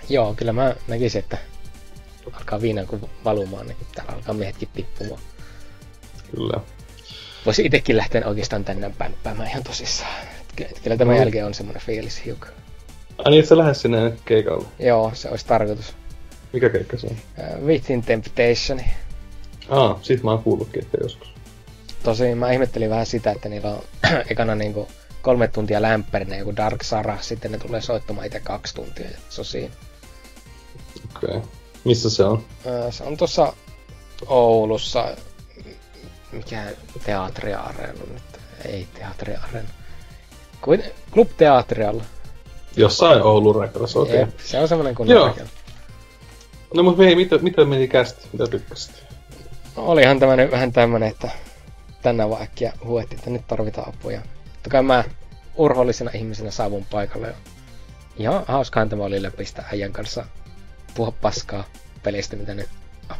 Joo, kyllä mä näkisin, että alkaa viinaa kun valumaan, niin täällä alkaa miehetkin tippumaan. Kyllä. Voisi itsekin lähteä oikeastaan tänään pämppäämään ihan tosissaan. Kyllä tämän jälkeen on semmoinen fiilis hiukan. Ai niin, et sä lähde sinne keikalle? Joo, se olisi tarkoitus. Mikä keikka se on? Within Temptation. Siitä mä oon kuullutkin, että joskus. Tosin mä ihmettelin vähän sitä, että niillä on ekana niinku 3 tuntia lämpärinä joku Dark Sara, sitten ne tulee soittamaan itse 2 tuntia, se on siinä. Okei. Missä se on? Se on tuossa Oulussa. Mikä teatriareena nyt? Ei teatriareena. Klub Teatrialla. Jossain Oulun rakennas, okei. Okay. Se on semmonen kunnon rakennas. No mut hei, mitä meni kästi? Mitä tykkäsit? No olihan tämä nyt vähän tämmönen, että tänään vaan äkkiä huettiin, että nyt tarvitaan apuja. Totta mä urhollisena ihmisenä saavun paikalle. Ihan hauskahan tämä oli läpistä äijän kanssa puhua paskaa pelistä, mitä nyt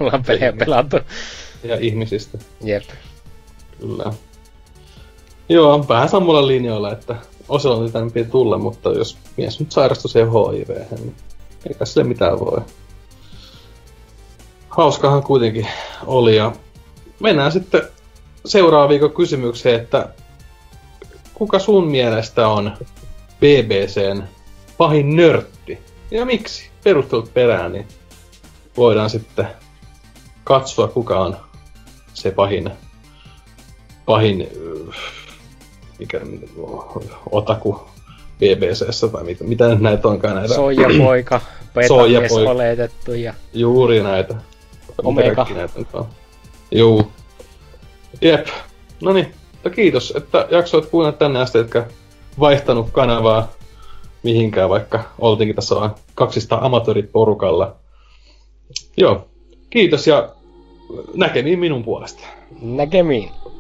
ollaan pelejä pelattu. Ja ihmisistä. Jep. Kyllä. Joo, vähän samalla linjoilla, että Oselotin tänne piti tulla, mutta jos mies nyt sairastuisi HIV-hän, niin eikä sille mitään voi. Hauskahan kuitenkin oli, ja mennään sitten seuraavan viikon kysymykseen, että kuka sun mielestä on BBCn pahin nörtti? Ja miksi? Perustelut perään, niin voidaan sitten katsoa, kuka on se pahin mikä otaku BBC:ssä tai mitä näitä onkaan näitä. Soijapoika, petamies oletettu ja... Juuri näitä. Omega. Näitä on. Juu. Jep. Noniin, mutta kiitos, että jaksoit kuunnella tänne asti, etkä vaihtanut kanavaa mihinkään, vaikka oltiinkin tässä vaan 200 amatööriporukalla. Joo, kiitos ja näkemiin minun puolesta. Näkemiin.